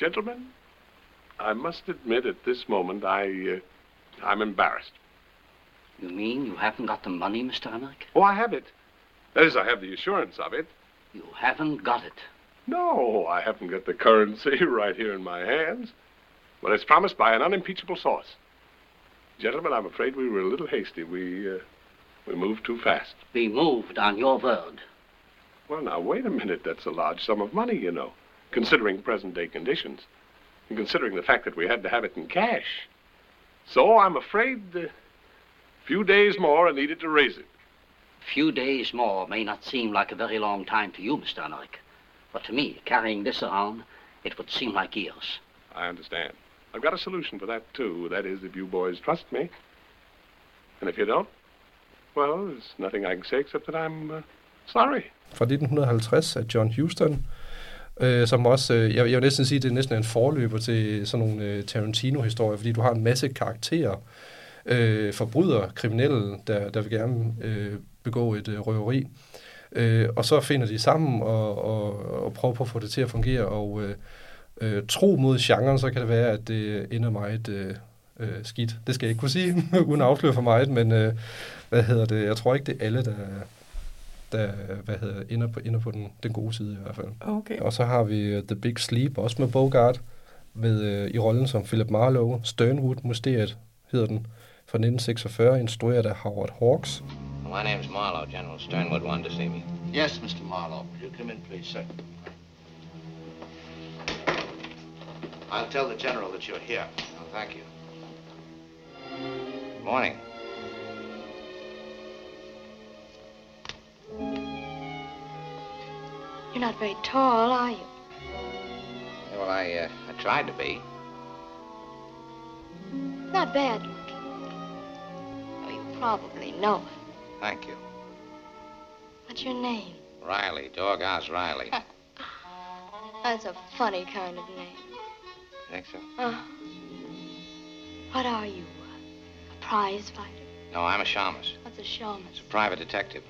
Gentlemen, I must admit at this moment I I'm embarrassed. You mean you haven't got the money, Mr. Emmerich? Oh, I have it. That is, I have the assurance of it. You haven't got it? No, I haven't got the currency right here in my hands. Well, it's promised by an unimpeachable source. Gentlemen, I'm afraid we were a little hasty. We moved too fast. We moved on your word. Well, now, wait a minute. That's a large sum of money, you know, considering present-day conditions and considering the fact that we had to have it in cash. So I'm afraid a few days more are needed to raise it. A few days more may not seem like a very long time to you, Mr. Emmerich, but to me, carrying this around, it would seem like years. I understand. I've got a solution for that, too. That is, if you boys trust me. And if you don't, well, there's nothing I can say except that I'm sorry. Fra 1950 af John Huston, som også, jeg vil næsten sige, det er næsten en forløber til sådan nogle Tarantino-historier, fordi du har en masse karakterer, forbrydere, kriminelle, der vil gerne begå et røveri. Og så finder de sammen og prøver på at få det til at fungere, og tro mod genren, så kan det være, at det ender meget skidt. Det skal jeg ikke kunne sige, uden at afsløre for meget, men jeg tror ikke, det er alle, der ender på den gode side i hvert fald. Okay. Og så har vi The Big Sleep, også med Bogart, i rollen som Philip Marlowe. Sternwood-mysteriet hedder den, fra 1946, instrueret af Howard Hawks. My name's Marlowe. General Sternwood wanted to see me. Yes, Mr. Marlowe. Would you come in, please, sir? I'll tell the general that you're here. Oh, thank you. Good morning. You're not very tall, are you? Yeah, well, I tried to be. Not bad looking. Oh, you probably know it. Thank you. What's your name? Riley, Doghouse Riley. That's a funny kind of name. You think so? What are you, a prize fighter? No, I'm a shamus. What's a shamus? It's a private detective.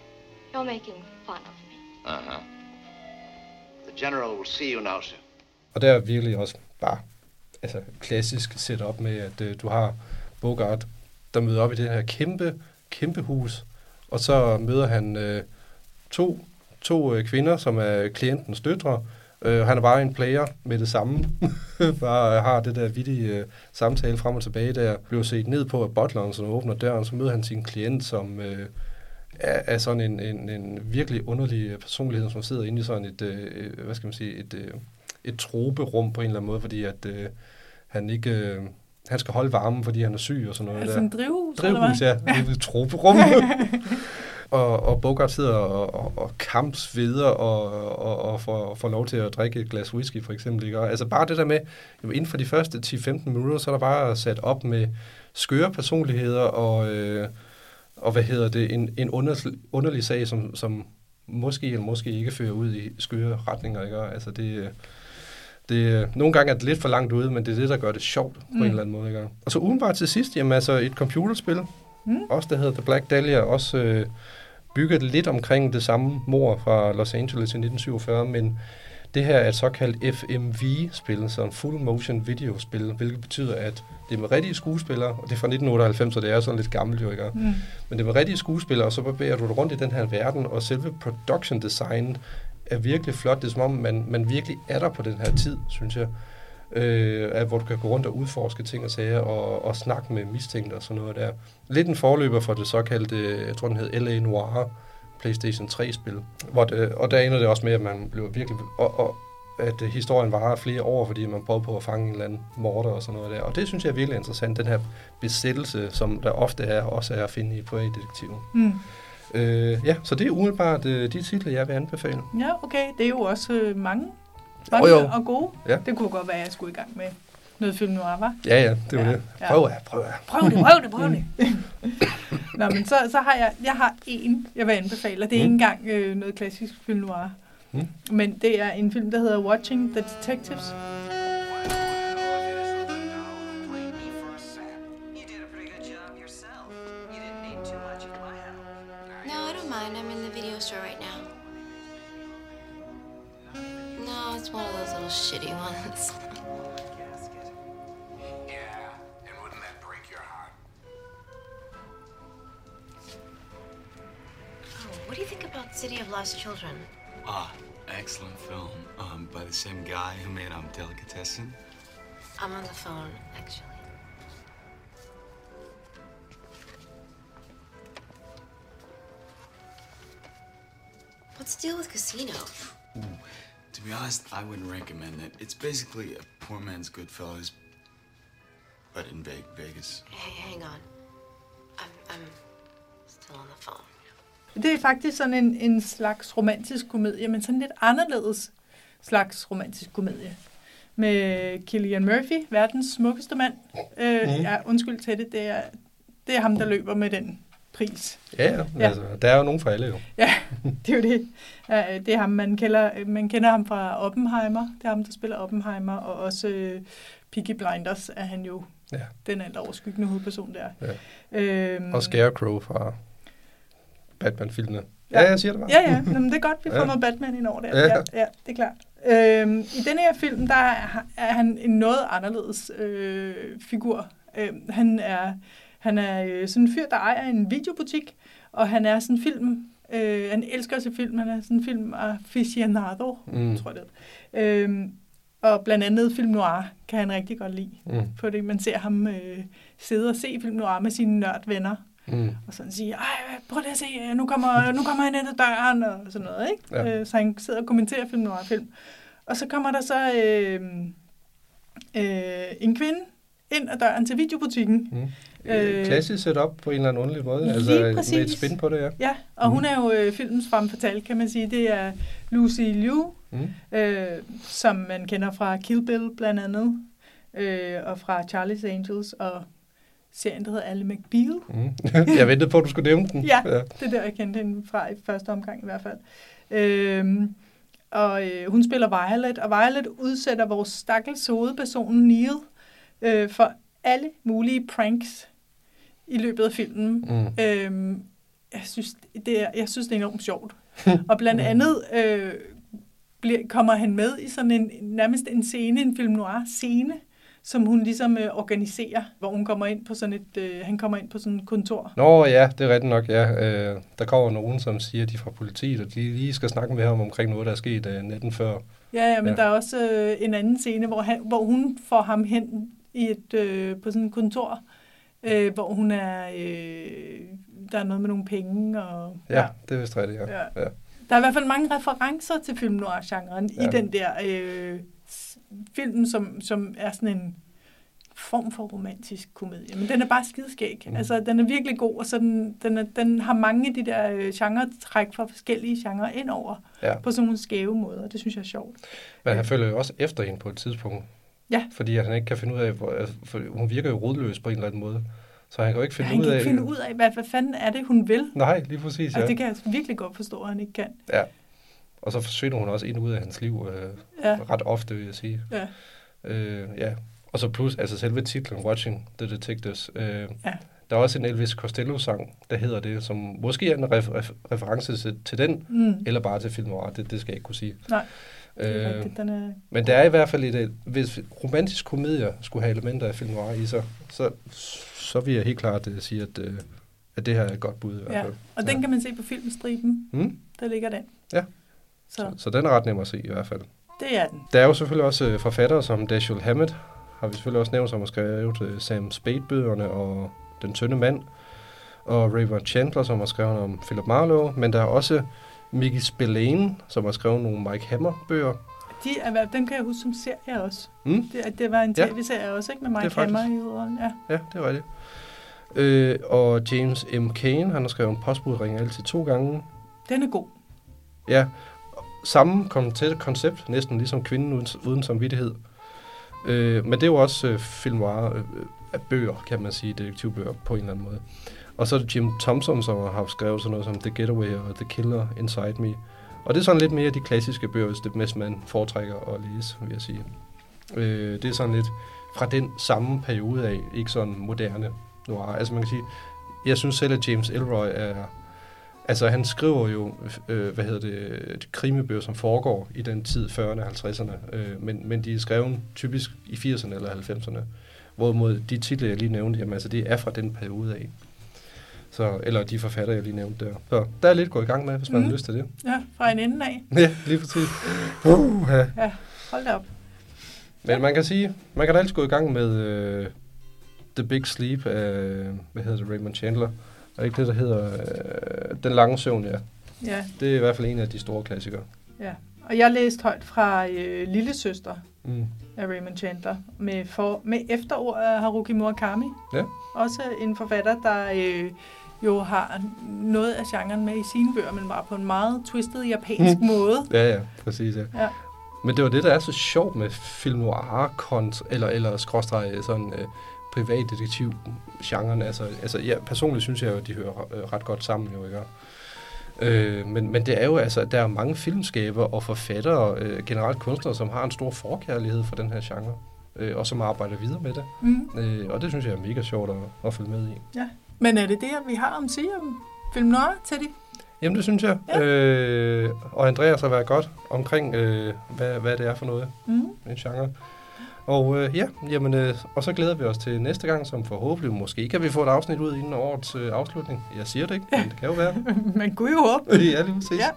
You're making fun of me. Uh-huh. The general will see you now, sir. Og der er virkelig også bare klassisk setup med, at du har Bogart, der møder op i det her kæmpe hus, og så møder han to kvinder, som er klientens døtre. Han er bare en player med det samme, bare har det der vittige samtale frem og tilbage, der bliver set ned på, at butleren så åbner døren, så møder han sin klient, som er sådan en virkelig underlig personlighed, som sidder inde i sådan et, et troperum på en eller anden måde, fordi at han ikke... Han skal holde varmen, fordi han er syg og sådan noget. Altså en drivhus, ja. Et troperum. Og Bogart sidder og kampsveder og får lov til at drikke et glas whisky, for eksempel. Ikke? Altså bare det der med, inden for de første 10-15 minutter, så er der bare sat op med skøre personligheder og en underlig sag, som måske eller måske ikke fører ud i skøre retninger. Ikke? Altså det, nogle gange er det lidt for langt ude, men det er det, der gør det sjovt på en eller anden måde. Ikke? Og så udenbart til sidst, jamen altså et computerspil, også der hedder The Black Dahlia, også bygget lidt omkring det samme mord fra Los Angeles i 1947, men det her er et såkaldt FMV-spil, så en full motion videospil, hvilket betyder, at det er med rigtige skuespillere, og det er fra 1998, så det er sådan lidt gammelt, jo, ikke? Men det er med rigtige skuespillere, og så bevæger du dig rundt i den her verden, og selve production designet er virkelig flot. Det er som om, man virkelig er der på den her tid, synes jeg. Hvor du kan gå rundt og udforske ting og sager og snakke med mistænkte og sådan noget der. Lidt en forløber for det såkaldte, jeg tror den hed L.A. Noir, PlayStation 3-spil. Og der ender det også med, at man bliver virkelig... Og at historien varer flere år, fordi man prøver på at fange en eller anden morder og sådan noget der. Og det synes jeg er virkelig interessant, den her besættelse, som der ofte er, også er at finde i privatdetektiven. Så det er umiddelbart de titler, jeg vil anbefale. Ja, okay. Det er jo også mange. Mange og gode. Ja. Det kunne godt være, at jeg skulle i gang med noget film noir, hva'? Ja, ja, det var det. Ja. Prøv det. Nå, men så har jeg har en, jeg vil anbefale, og det er ikke engang noget klassisk film noir. Men det er en film, der hedder Watching the Detectives. No, I don't mind. I'm in the video store right now. No, it's one of those little shitty ones. Yeah, and wouldn't that break your heart? City of Lost Children. Ah, excellent film. By the same guy who made Delicatessen. I'm on the phone, actually. What's the deal with Casino? Ooh, to be honest, I wouldn't recommend it. It's basically a poor man's Goodfellas, but in Vegas. Hey, hang on. I'm still on the phone. Det er faktisk sådan en slags romantisk komedie, men sådan lidt anderledes slags romantisk komedie. Med Cillian Murphy, verdens smukkeste mand. Ja, undskyld til det, det er ham, der løber med den pris. Ja. Altså, der er jo nogen fra alle jo. Ja, det er jo det. Ja, det er ham, man kender ham fra Oppenheimer. Det er ham, der spiller Oppenheimer, og også Peaky Blinders er han jo den alt overskyggende hovedperson der. Ja. Og Scarecrow fra Batman-filmene. Ja, jeg siger det bare. Ja. Nå, men det er godt, vi får noget Batman ind over der. Ja, det er klart. I denne her film, der er han en noget anderledes figur. Han er sådan en fyr, der ejer en videobutik, og han er sådan en film. Han elsker også film. Han er sådan en film aficionado, tror jeg det. Og blandt andet film noir kan han rigtig godt lide. Fordi man ser ham sidde og se film noir med sine nørdvenner. Og sådan sige, prøv lige at se, nu kommer han ind ad døren, og sådan noget, ikke? Ja. Så han sidder og kommenterer film noir-film. Og så kommer der så en kvinde ind ad døren til videobutikken. Klassisk setup på en eller anden underlig måde, altså præcis. Med et spin på det, ja. Og hun er jo filmens femme fatale, kan man sige. Det er Lucy Liu, som man kender fra Kill Bill blandt andet, og fra Charlie's Angels, og serien, der hedder Ally McBeal. Jeg ventede på, at du skulle nævne den. Ja, det er der, jeg kendte hende fra i første omgang i hvert fald. Hun spiller Violet, og Violet udsætter vores stakkels hovedperson Neil for alle mulige pranks i løbet af filmen. Jeg synes, det er enormt sjovt. Og blandt andet kommer han med i sådan en, nærmest en scene, en film noir-scene, som hun ligesom organiserer, hvor hun kommer ind på sådan et, han kommer ind på sådan et kontor. Nå ja, det er rigtigt nok, ja. Der kommer nogen, som siger, de er fra politiet, og de lige skal snakke med ham omkring noget, der er sket natten før. Ja, men der er også en anden scene, hvor hun får ham hen i på sådan et kontor, hvor hun er, der er noget med nogle penge. Og, ja, det er vist rigtigt, ja. Der er i hvert fald mange referencer til film noir-genren i den der filmen, som er sådan en form for romantisk komedie. Men den er bare skideskæg. Altså, den er virkelig god, og så den har mange af de der genre-træk fra forskellige genrer indover på sådan nogle skæve måder. Det synes jeg er sjovt. Men han følger jo også efter hende på et tidspunkt. Ja. Fordi at han ikke kan finde ud af, hun virker jo rodløs på en eller anden måde. Så han kan jo ikke finde ud af, hvad fanden er det, hun vil. Nej, lige præcis, altså, det kan jeg virkelig godt forstå, at han ikke kan. Ja. Og så forsvinder hun også ind ud af hans liv ret ofte, vil jeg sige. Ja. Og så plus, altså selve titlen, Watching the Detectives. Der er også en Elvis Costello-sang, der hedder det, som måske er en reference til den, eller bare til film noir. Det skal jeg ikke kunne sige. Nej, det er rigtigt, den er. Men der er i hvert fald hvis romantisk komedier skulle have elementer af film noir i sig, så vil jeg helt klart sige, at det her er et godt bud i hvert fald. Og den kan man se på filmstriben. Der ligger den. Ja. Så den er ret nem at se i hvert fald. Det er den. Der er jo selvfølgelig også forfattere som Dashiell Hammett, har vi selvfølgelig også nævnt, som har skrevet Sam Spade-bøgerne og Den tynde mand, og Raymond Chandler, som har skrevet om Philip Marlowe, men der er også Mickey Spillane, som har skrevet nogle Mike Hammer-bøger. Dem kan jeg huske som serier også. Det var en tv-serie også, ikke? Med Mike Hammer i hovedrollen. Ja, det var det. Og James M. Cain, han har skrevet om Postbud ringer altid 2 gange. Den er god. Ja, samme koncept, næsten ligesom Kvinden uden samvittighed. Men det er jo også film noir af bøger, kan man sige, detektivbøger på en eller anden måde. Og så er det Jim Thompson, som har skrevet sådan noget som The Getaway og The Killer Inside Me. Og det er sådan lidt mere de klassiske bøger, hvis det mest man foretrækker at læse, vil jeg sige. Det er sådan lidt fra den samme periode af, ikke sådan moderne noir. Altså man kan sige, jeg synes selv, at James Ellroy er. Altså, han skriver jo, krimibøger, som foregår i den tid, 40'erne og 50'erne, men de er skrevet typisk i 80'erne eller 90'erne, hvorimod de titler, jeg lige nævnte, jamen, altså, det er fra den periode af. Så, eller de forfatter, jeg lige nævnte der. Så der er lidt gået i gang med, hvis man har lyst til det. Ja, fra en ende af. Ja, lige præcis. Ja, hold da op. Men man kan sige, man kan da altid gå i gang med The Big Sleep af, hvad hedder det, Raymond Chandler. Og ikke det, der hedder Den lange søvn, ja. Ja. Det er i hvert fald en af de store klassikere. Ja, og jeg læste højt fra Lillesøster af Raymond Chandler med efterord af Haruki Murakami. Ja. Også en forfatter, der jo har noget af genren med i sine bøger, men bare på en meget twistet japansk måde. Ja, præcis. Ja. Ja. Men det var det, der er så sjovt med film noir eller skråstreg sådan privatdetektiv-genren. Altså ja, personligt synes jeg jo, at de hører ret godt sammen, jo ikke? Men det er jo altså, at der er mange filmskaber og forfattere, generelt kunstnere, som har en stor forkærlighed for den her genre, og som arbejder videre med det. Og det synes jeg er mega sjovt at følge med i. Ja. Men er det det, vi har om sige om film noir til det? Jamen det synes jeg. Ja. Og Andreas har været godt omkring, hvad det er for noget, en genre. Og og så glæder vi os til næste gang, som forhåbentlig måske kan vi få et afsnit ud inden årets afslutning. Jeg siger det ikke, men det kan jo være. Man kunne jo håbe. Ja, lige præcis. Ja.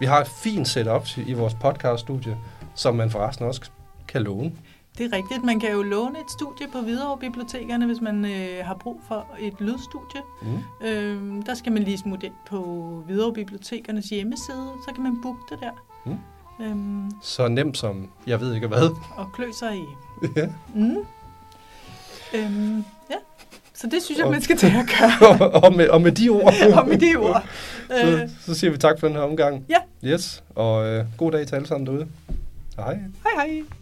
Vi har et fint setup i vores podcaststudie, som man forresten også kan låne. Det er rigtigt. Man kan jo låne et studie på Hvidovre-bibliotekerne, hvis man har brug for et lydstudie. Der skal man lige smutte ind på Hvidovre-bibliotekernes hjemmeside, så kan man booke det der. Så nemt som, jeg ved ikke hvad. Og kløser i. Ja. Ja. Så det synes jeg, man skal til at gøre. og med de ord. Så siger vi tak for den her omgang. Ja. Yes, og god dag til alle sammen derude. Hej. Hej.